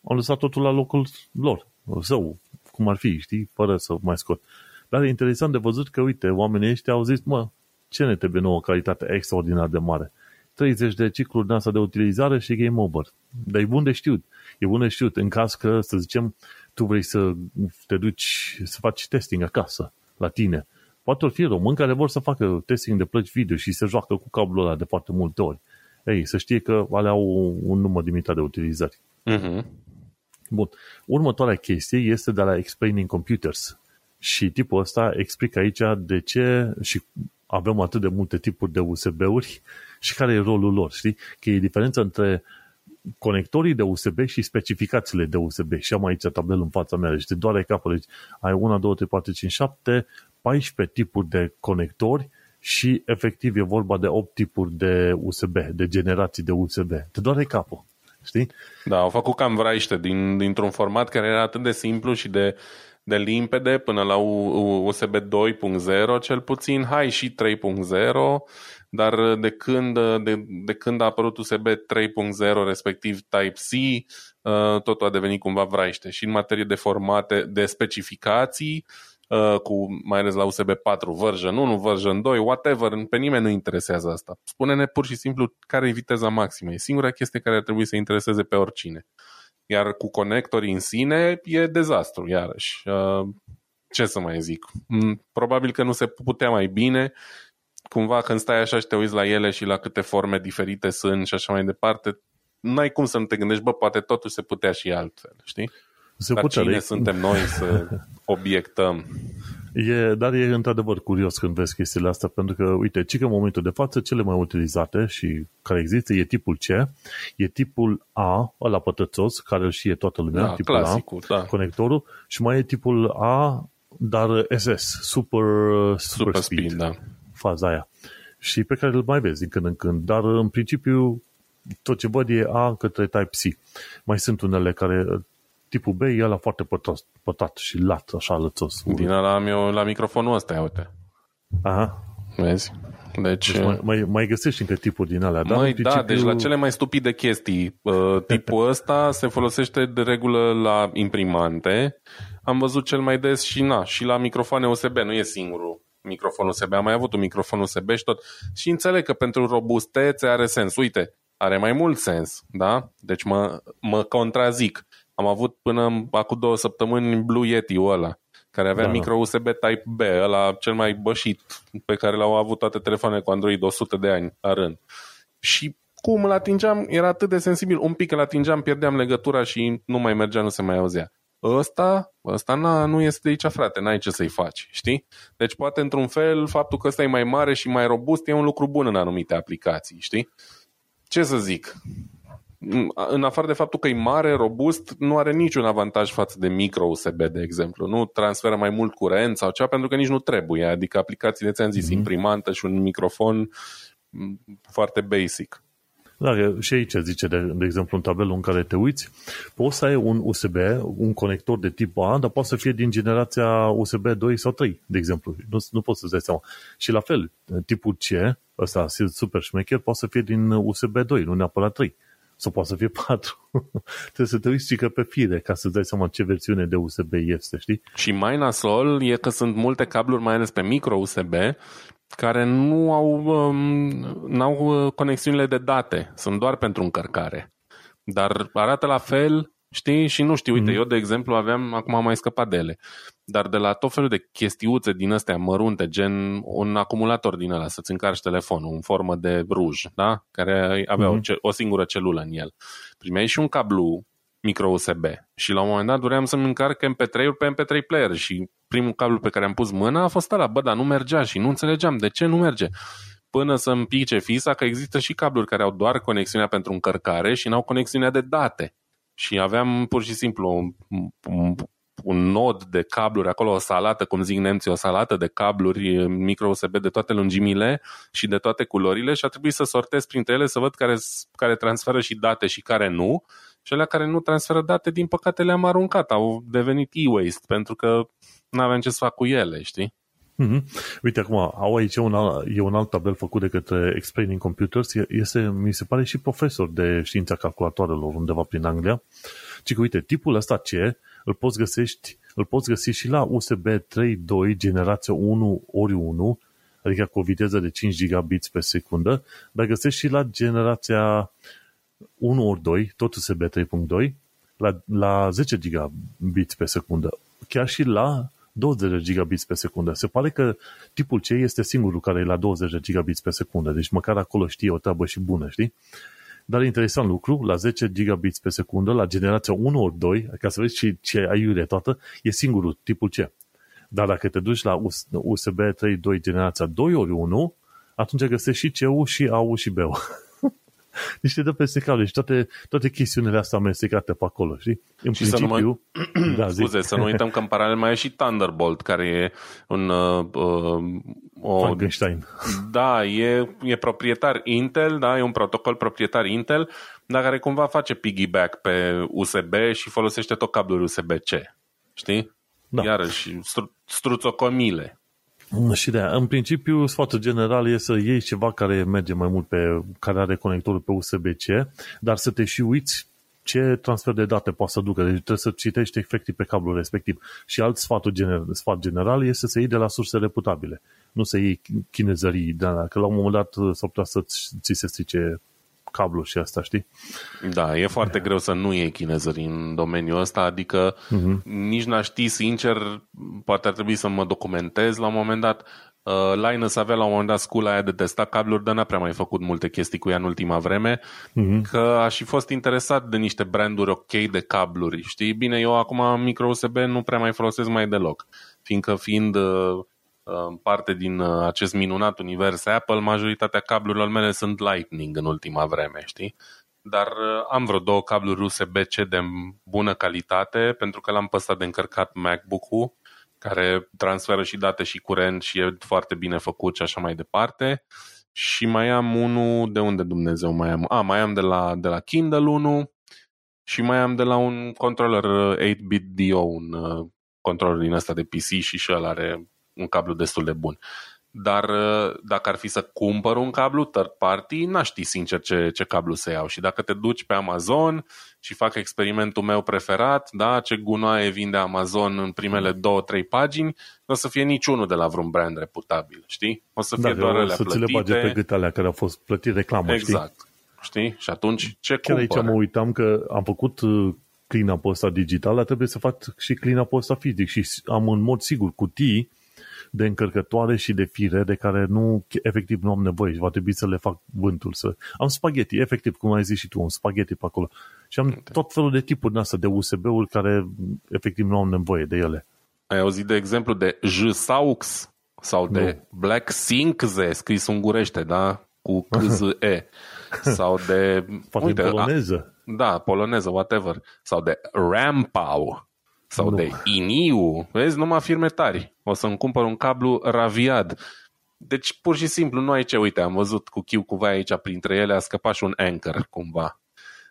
lăsat totul la locul lor, său, cum ar fi, știi, fără să mai scot. Dar e interesant de văzut că, uite, oamenii ăștia au zis, ce ne trebuie nouă, calitate extraordinar de mare. 30 de cicluri din asta de utilizare și game over. Dar e bun de știut. E bun de știut în caz că, să zicem, tu vrei să te duci să faci testing acasă, la tine. Poate ori fi români care vor să facă testing de plăci video și se joacă cu cablul ăla de foarte multe ori. Ei, să știe că alea au un număr limitat de utilizări. Uh-huh. Bun. Următoarea chestie este de la Explaining Computers. Și tipul ăsta explică aici de ce și avem atât de multe tipuri de USB-uri și care e rolul lor, știi? Că e diferența între conectorii de USB și specificațiile de USB. Și am aici tabelul în fața mea, deci te doare capul. Deci ai 1, 2, 3, 4, 5, 7, 14 tipuri de conectori și efectiv e vorba de 8 tipuri de USB, de generații de USB. Te doare capul, știi? Da, au făcut cam vraiște dintr-un format care era atât de simplu și de limpede până la USB 2.0 cel puțin, hai și 3.0, dar de când a apărut USB 3.0 respectiv Type-C, totul a devenit cumva vraiște și în materie de formate, de specificații, cu mai ales la USB 4, version 1, version 2, whatever, pe nimeni nu interesează asta. Spune-ne pur și simplu care e viteza maximă, e singura chestie care ar trebui să intereseze pe oricine. Iar cu conectorii în sine e dezastru, iarăși. Ce să mai zic? Probabil că nu se putea mai bine. Cumva când stai așa și te uiți la ele și la câte forme diferite sunt și așa mai departe, n-ai cum să nu te gândești, poate totul se putea și altfel, știi? Cine suntem noi să obiectăm? Dar e într-adevăr curios când vezi chestiile astea, pentru că, uite, ci că în momentul de față cele mai utilizate și care există e tipul C, e tipul A, ăla pătățos, care îl știe toată lumea, da, tipul clasicul, A, da. Conectorul, și mai e tipul A, dar SS, super speed, da. Faza aia. Și pe care îl mai vezi din când în când, dar în principiu tot ce văd e A către Type-C. Mai sunt unele care... Tipul B e ăla foarte pătat și lat, așa lățos. Din ăla am eu la microfonul ăsta, uite. Aha. Vezi? Deci mai găsești încă tipuri din alea, dar da, deci la cele mai stupide chestii, tipul ăsta se folosește de regulă la imprimante. Am văzut cel mai des și la microfoane USB, nu e singurul microfon USB. Am mai avut un microfon USB și tot. Și înțeleg că pentru robustețe are sens. Uite, are mai mult sens, da? Deci mă contrazic. Am avut până acum 2 săptămâni Blue Yeti-ul ăla, care avea micro USB Type-B, ăla cel mai bășit, pe care l-au avut toate telefoanele cu Android 100 de ani la rând. Și cum îl atingeam, era atât de sensibil, un pic îl atingeam, pierdeam legătura și nu mai mergea, nu se mai auzea. Ăsta nu este de aici, frate, n-ai ce să-i faci, știi? Deci poate într-un fel faptul că ăsta e mai mare și mai robust e un lucru bun în anumite aplicații, știi? Ce să zic? în afară de faptul că e mare, robust, nu are niciun avantaj față de micro USB, de exemplu. Nu transferă mai mult curent sau ceva, pentru că nici nu trebuie. Adică aplicațiile, ți-am zis, imprimantă și un microfon foarte basic. Da, și aici zice, de exemplu, un tabel în care te uiți, poți să ai un USB, un conector de tip A, dar poate să fie din generația USB 2 sau 3, de exemplu. Nu poți să-ți dai seama. Și la fel, tipul C, ăsta, super șmecher, poate să fie din USB 2, nu neapărat 3. Sau poate să fie 4. Trebuie să te uiți că pe fire ca să-ți dai seama ce versiune de USB este, știi? Și mai nasol e că sunt multe cabluri, mai ales pe micro USB, care nu au conexiunile de date. Sunt doar pentru încărcare. Dar arată la fel, știi? Și nu știu, uite, eu de exemplu aveam, acum am mai scăpat de ele, dar de la tot felul de chestiuțe din astea mărunte, gen un acumulator din ăla, să-ți încarci telefonul în formă de ruj, da? Care avea o singură celulă în el. Primeai și un cablu micro USB și la un moment dat doream să-mi încarc MP3-uri pe MP3 player și primul cablu pe care am pus mâna a fost ăla, dar nu mergea și nu înțelegeam de ce nu merge. Până să-mi pice fisa că există și cabluri care au doar conexiunea pentru încărcare și n-au conexiunea de date. Și aveam pur și simplu un nod de cabluri, acolo o salată, cum zic nemții, o salată de cabluri micro USB de toate lungimile și de toate culorile și a trebuit să sortez printre ele să văd care transferă și date și care nu. Și alea care nu transferă date, din păcate le-am aruncat, au devenit e-waste pentru că n-aveam ce să fac cu ele, știi? Uite, acum, au aici un alt tabel făcut de către Explaining Computers, mi se pare și profesor de știința calculatoarelor undeva prin Anglia, ci că, uite, tipul ăsta ce îl poți găsi și la USB 3.2 generația 1x1, adică cu o viteză de 5 gigabits pe secundă, dar găsești și la generația 1x2, tot USB 3.2, la 10 gigabits pe secundă, chiar și la 20 gigabits pe secundă. Se pare că tipul C este singurul care e la 20 gigabits pe secundă, deci măcar acolo știe o treabă și bună, știi? Dar interesant lucru, la 10 gigabits pe secundă, la generația 1x2, ca să vezi ce aiurea toată, e singurul tipul C. Dar dacă te duci la USB 3.2 generația 2x1, atunci găsești și C-ul, și A-ul, și B-ul. Deci te dă peste cale și toate chestiunile astea amestecate pe acolo, știi? În și principiu... să nu uităm că în paralel mai e și Thunderbolt, care e un... Frankenstein. Da, e proprietar Intel, da, e un protocol proprietar Intel, dar care cumva face piggyback pe USB și folosește tot cablul USB-C, știi? Da. Iarăși, struțocomile. Și de-aia, în principiu, sfatul general e să iei ceva care merge mai mult care are conectorul pe USB-C, dar să te și uiți ce transfer de date poate să ducă. Deci trebuie să citești efectiv pe cablul respectiv. Și alt sfat general este să iei de la surse reputabile. Nu să iei chinezării, că la un moment dat s-ar putea să ți se strice cablul și asta, știi? Da, e foarte greu să nu iei chinezări în domeniul ăsta, adică nici n-aș ști sincer, poate ar trebui să mă documentez la un moment dat. Linus avea la un moment dat scula aia de testat cabluri, dar n-a prea mai făcut multe chestii cu ea în ultima vreme, că a și fost interesat de niște branduri ok de cabluri, știi? Bine, eu acum micro USB nu prea mai folosesc mai deloc, fiind parte din acest minunat univers Apple, majoritatea cablurilor mele sunt Lightning în ultima vreme, știi? Dar am vreo două cabluri USB-C de bună calitate, pentru că l-am pe ăsta de încărcat MacBook-ul, care transferă și date și curent și e foarte bine făcut și așa mai departe. Și mai am unul, de unde Dumnezeu mai am? Mai am de la Kindle unul și mai am de la un controller 8-bit DO, un controller din ăsta de PC și ăla are un cablu destul de bun. Dar dacă ar fi să cumpăr un cablu third party, n-aș ști sincer ce cablu să iau. Și dacă te duci pe Amazon și fac experimentul meu preferat, da, ce gunoaie vinde Amazon în primele 2-3 pagini, nu o să fie niciunul de la vreun brand reputabil, știi? O să fie doar alea plătite. Să ți le bage pe gât alea care au fost plătite reclamă, exact, știi? Și atunci ce cumpăr? Chiar aici mă uitam că am făcut clean-up-ul ăsta digital, dar trebuie să fac și clean-up-ul ăsta fizic și am în mod sigur cutii de încărcătoare și de fire de care efectiv nu am nevoie și va trebui să le fac vântul. Am spaghetti, efectiv, cum ai zis și tu, un spaghetti pe acolo. Și am tot felul de tipuri din asta de USB-uri care efectiv nu am nevoie de ele. Ai auzit de exemplu de J-Saux sau de Black Sync, scris ungurește, da? cu KZE sau de... Poate poloneză. Da, poloneză, whatever. Sau de Rampau. Sau de Iniu. Vezi, numai firme tari. O să-mi cumpăr un cablu Raviad. Deci, pur și simplu, nu ai ce. Uite, am văzut cu chiu cuvă aici printre ele, a scăpat și un Anchor, cumva,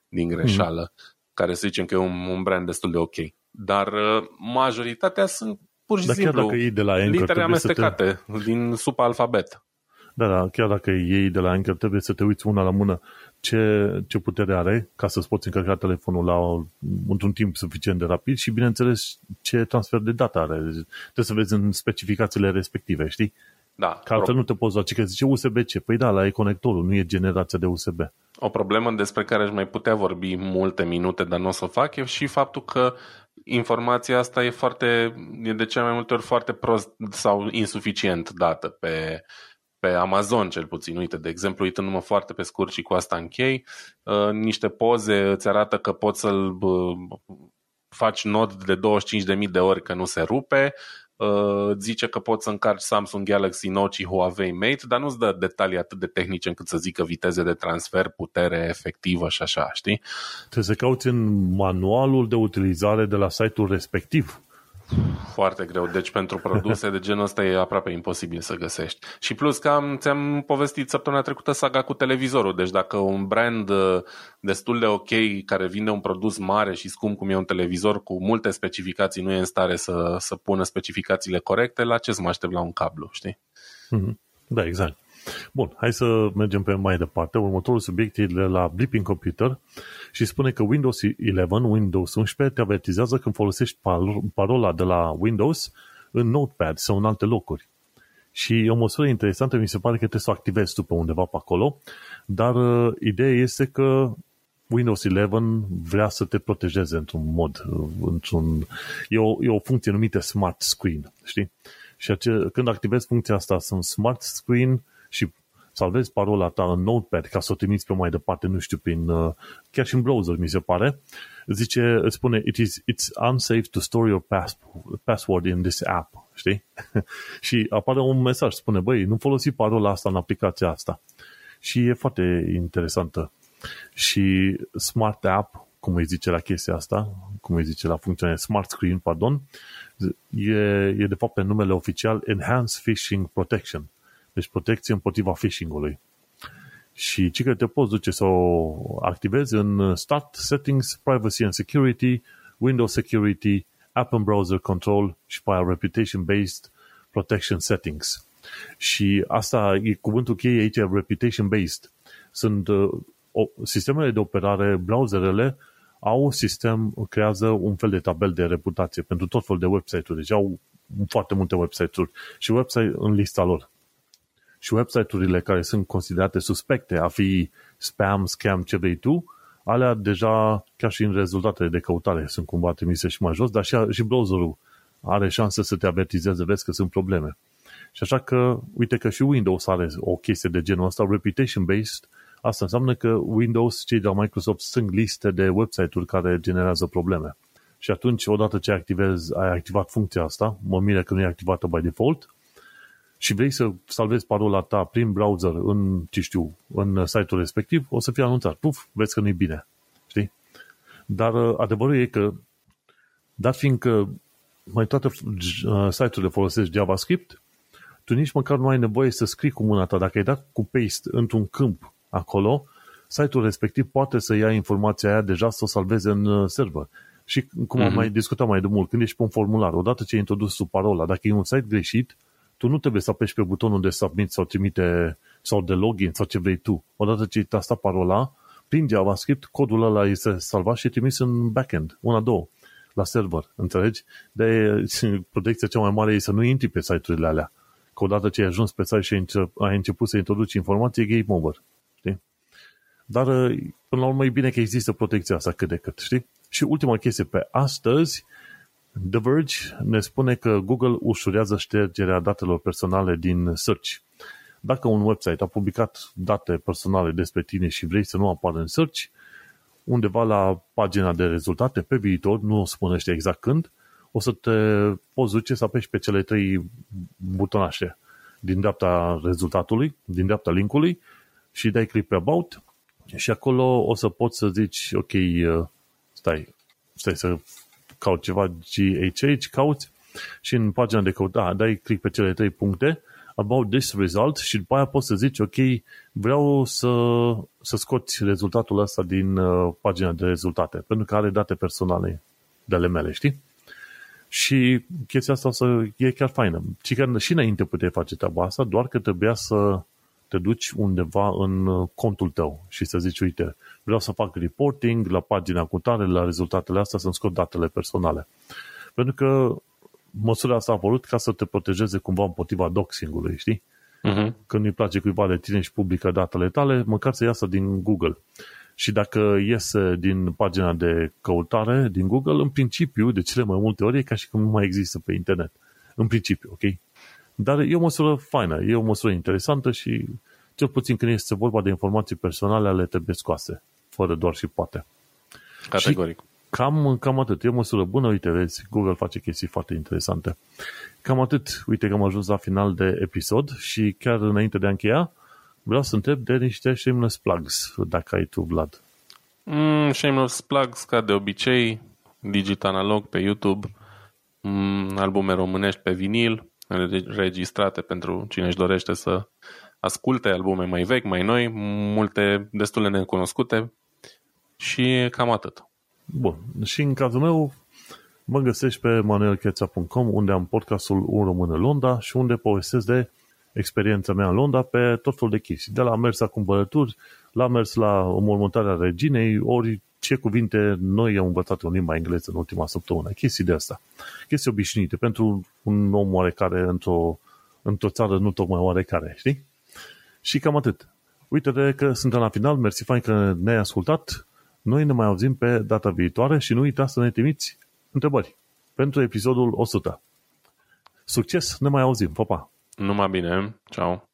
din greșeală, care să zicem că e un brand destul de ok. Dar majoritatea sunt pur și simplu litere amestecate din subalfabet. Da, chiar dacă iei de la Anchor, trebuie să te uiți una la mână ce putere are ca să-ți poți încărca telefonul într-un timp suficient de rapid și, bineînțeles, ce transfer de dată are. Trebuie să vezi în specificațiile respective, știi? Da, că altfel nu te poți zice că zice USB-C. Păi da, la e conectorul, nu e generația de USB. O problemă despre care aș mai putea vorbi multe minute, dar nu o să o fac, e și faptul că informația asta e de cea mai multe ori foarte prost sau insuficient dată pe Amazon, cel puțin. Uite, de exemplu, uitându-mă foarte pe scurt și cu asta închei, niște poze îți arată că poți să-l faci nod de 25.000 de ori că nu se rupe, zice că poți să încarci Samsung Galaxy Note și Huawei Mate, dar nu-ți dă detalii atât de tehnice încât să zică viteze de transfer, putere efectivă și așa, știi? Trebuie să cauți în manualul de utilizare de la site-ul respectiv. Foarte greu, deci pentru produse de genul ăsta e aproape imposibil să găsești. Și plus că ți-am povestit săptămâna trecută saga cu televizorul, deci dacă un brand destul de ok care vinde un produs mare și scump cum e un televizor cu multe specificații nu e în stare să pună specificațiile corecte, la ce să mă aștept la un cablu, știi? Da, exact. Bun, hai să mergem pe mai departe. Următorul subiect e de la Blipping Computer și spune că Windows 11, Windows 11 te avertizează când folosești parola de la Windows în Notepad sau în alte locuri. Și e o măsură interesantă, mi se pare că trebuie să o activezi tu pe undeva pe acolo, dar ideea este că Windows 11 vrea să te protejeze într-un mod. E o funcție numită Smart Screen, știi? Și când activezi funcția asta, sunt Smart Screen, și salvezi parola ta în Notepad ca să o trimiți pe mai departe, nu știu, chiar și în browser, mi se pare, îți spune, it's unsafe to store your password in this app, știi? Și apare un mesaj, spune, băi, nu folosi parola asta în aplicația asta. Și e foarte interesantă. Și Smart App, cum îi zice la chestia asta, cum îi zice la funcțiune, Smart Screen, pardon, e de fapt pe numele oficial Enhanced Phishing Protection. Deci protecție împotriva phishing-ului. Și ce te poți duce să o activezi în Start, Settings, Privacy and Security, Windows Security, App and Browser Control și pe Reputation-Based Protection Settings. Și asta e cuvântul cheie aici, Reputation-Based. Sunt sistemele de operare, browserele, creează un fel de tabel de reputație pentru tot felul de website-uri. Deci au foarte multe website-uri și website în lista lor. Și website-urile care sunt considerate suspecte a fi spam, scam, ce vrei tu, alea deja, chiar și în rezultatele de căutare, sunt cumva trimise și mai jos, dar și browserul are șanse să te avertizeze, vezi că sunt probleme. Și așa că, uite că și Windows are o chestie de genul ăsta, reputation-based, asta înseamnă că Windows, cei de la Microsoft, strâng liste de website-uri care generează probleme. Și atunci, odată ce ai activat funcția asta, mă mire că nu e activată by default, și vrei să salvezi parola ta prin browser în, ce știu, în site-ul respectiv, o să fie anunțat. Puf, vezi că nu-i bine. Știi? Dar adevărul e că, dar fiindcă mai toate site-urile folosesc JavaScript, tu nici măcar nu ai nevoie să scrii cu mâna ta. Dacă ai dat cu paste într-un câmp acolo, site-ul respectiv poate să ia informația aia deja să o salveze în server. Și cum am mai discutat mai de mult, când ești pe un formular, odată ce ai introdus sub parola, dacă e un site greșit, tu nu trebuie să apeși pe butonul de submit sau trimite sau de login sau ce vrei tu. Odată ce ai tastat parola, prin JavaScript, codul ăla este salvat și trimis în backend, una, două, la server, înțelegi? De protecția cea mai mare e să nu intri pe site-urile alea. Că odată ce ai ajuns pe site și ai început să introduci informații, game over. Știi? Dar, până la urmă, e bine că există protecția asta cât de cât, știi? Și ultima chestie pe astăzi, The Verge ne spune că Google ușurează ștergerea datelor personale din search. Dacă un website a publicat date personale despre tine și vrei să nu apară în search, undeva la pagina de rezultate, pe viitor, nu spunește exact când, o să te poți duce să apeși pe cele trei butonașe din dreapta rezultatului, din dreapta linkului, și dai click pe about și acolo o să poți să zici, ok, stai să caut ceva, GHH, cauți și în pagina de căutare, dai click pe cele 3 puncte, about this result, și după aia poți să zici, ok, vreau să scoți rezultatul ăsta din pagina de rezultate, pentru că are date personale de ale mele, știi? Și chestia asta e chiar faină. Și chiar și înainte puteai face treaba asta, doar că trebuia să te duci undeva în contul tău și să zici, uite, vreau să fac reporting la pagina cu tare, la rezultatele astea, să-mi scot datele personale. Pentru că măsura asta a apărut ca să te protejeze cumva împotriva doxing-ului, știi? Uh-huh. Când îi place cuiva de tine și publică datele tale, măcar să iasă din Google. Și dacă iese din pagina de căutare din Google, în principiu, de cele mai multe ori, e ca și cum nu mai există pe internet. În principiu, ok? Dar e o măsură faină, e o măsură interesantă și cel puțin când este vorba de informații personale, ale trebuie scoase, fără doar și poate. Categoric. Și cam atât. E o măsură bună, uite, vezi, Google face chestii foarte interesante. Cam atât. Uite că am ajuns la final de episod și chiar înainte de a încheia, vreau să întreb de niște shameless plugs, dacă ai tu, Vlad. Shameless plugs, ca de obicei, Digit Analog pe YouTube, albume românești pe vinil, înregistrate pentru cine își dorește să asculte albume mai vechi, mai noi, multe destul de necunoscute și cam atât. Bun. Și în cazul meu mă găsești pe manuelcheța.com, unde am podcastul Un Român în Londra și unde povestesc de experiența mea în Londra pe tot felul de chestii. De la mers la cumpărături, la mers la înmormântarea reginei, ori ce cuvinte noi am învățat în limba engleză în ultima săptămână. Chestii de asta. Chestii obișnuite pentru un om oarecare într-o țară nu tocmai oarecare, știi? Și cam atât. Uite-te că suntem la final. Mersi fain că ne-ai ascultat. Noi ne mai auzim pe data viitoare și nu uita să ne trimiți întrebări pentru episodul 100. Succes! Ne mai auzim! Pa, pa! Numai bine! Ciao.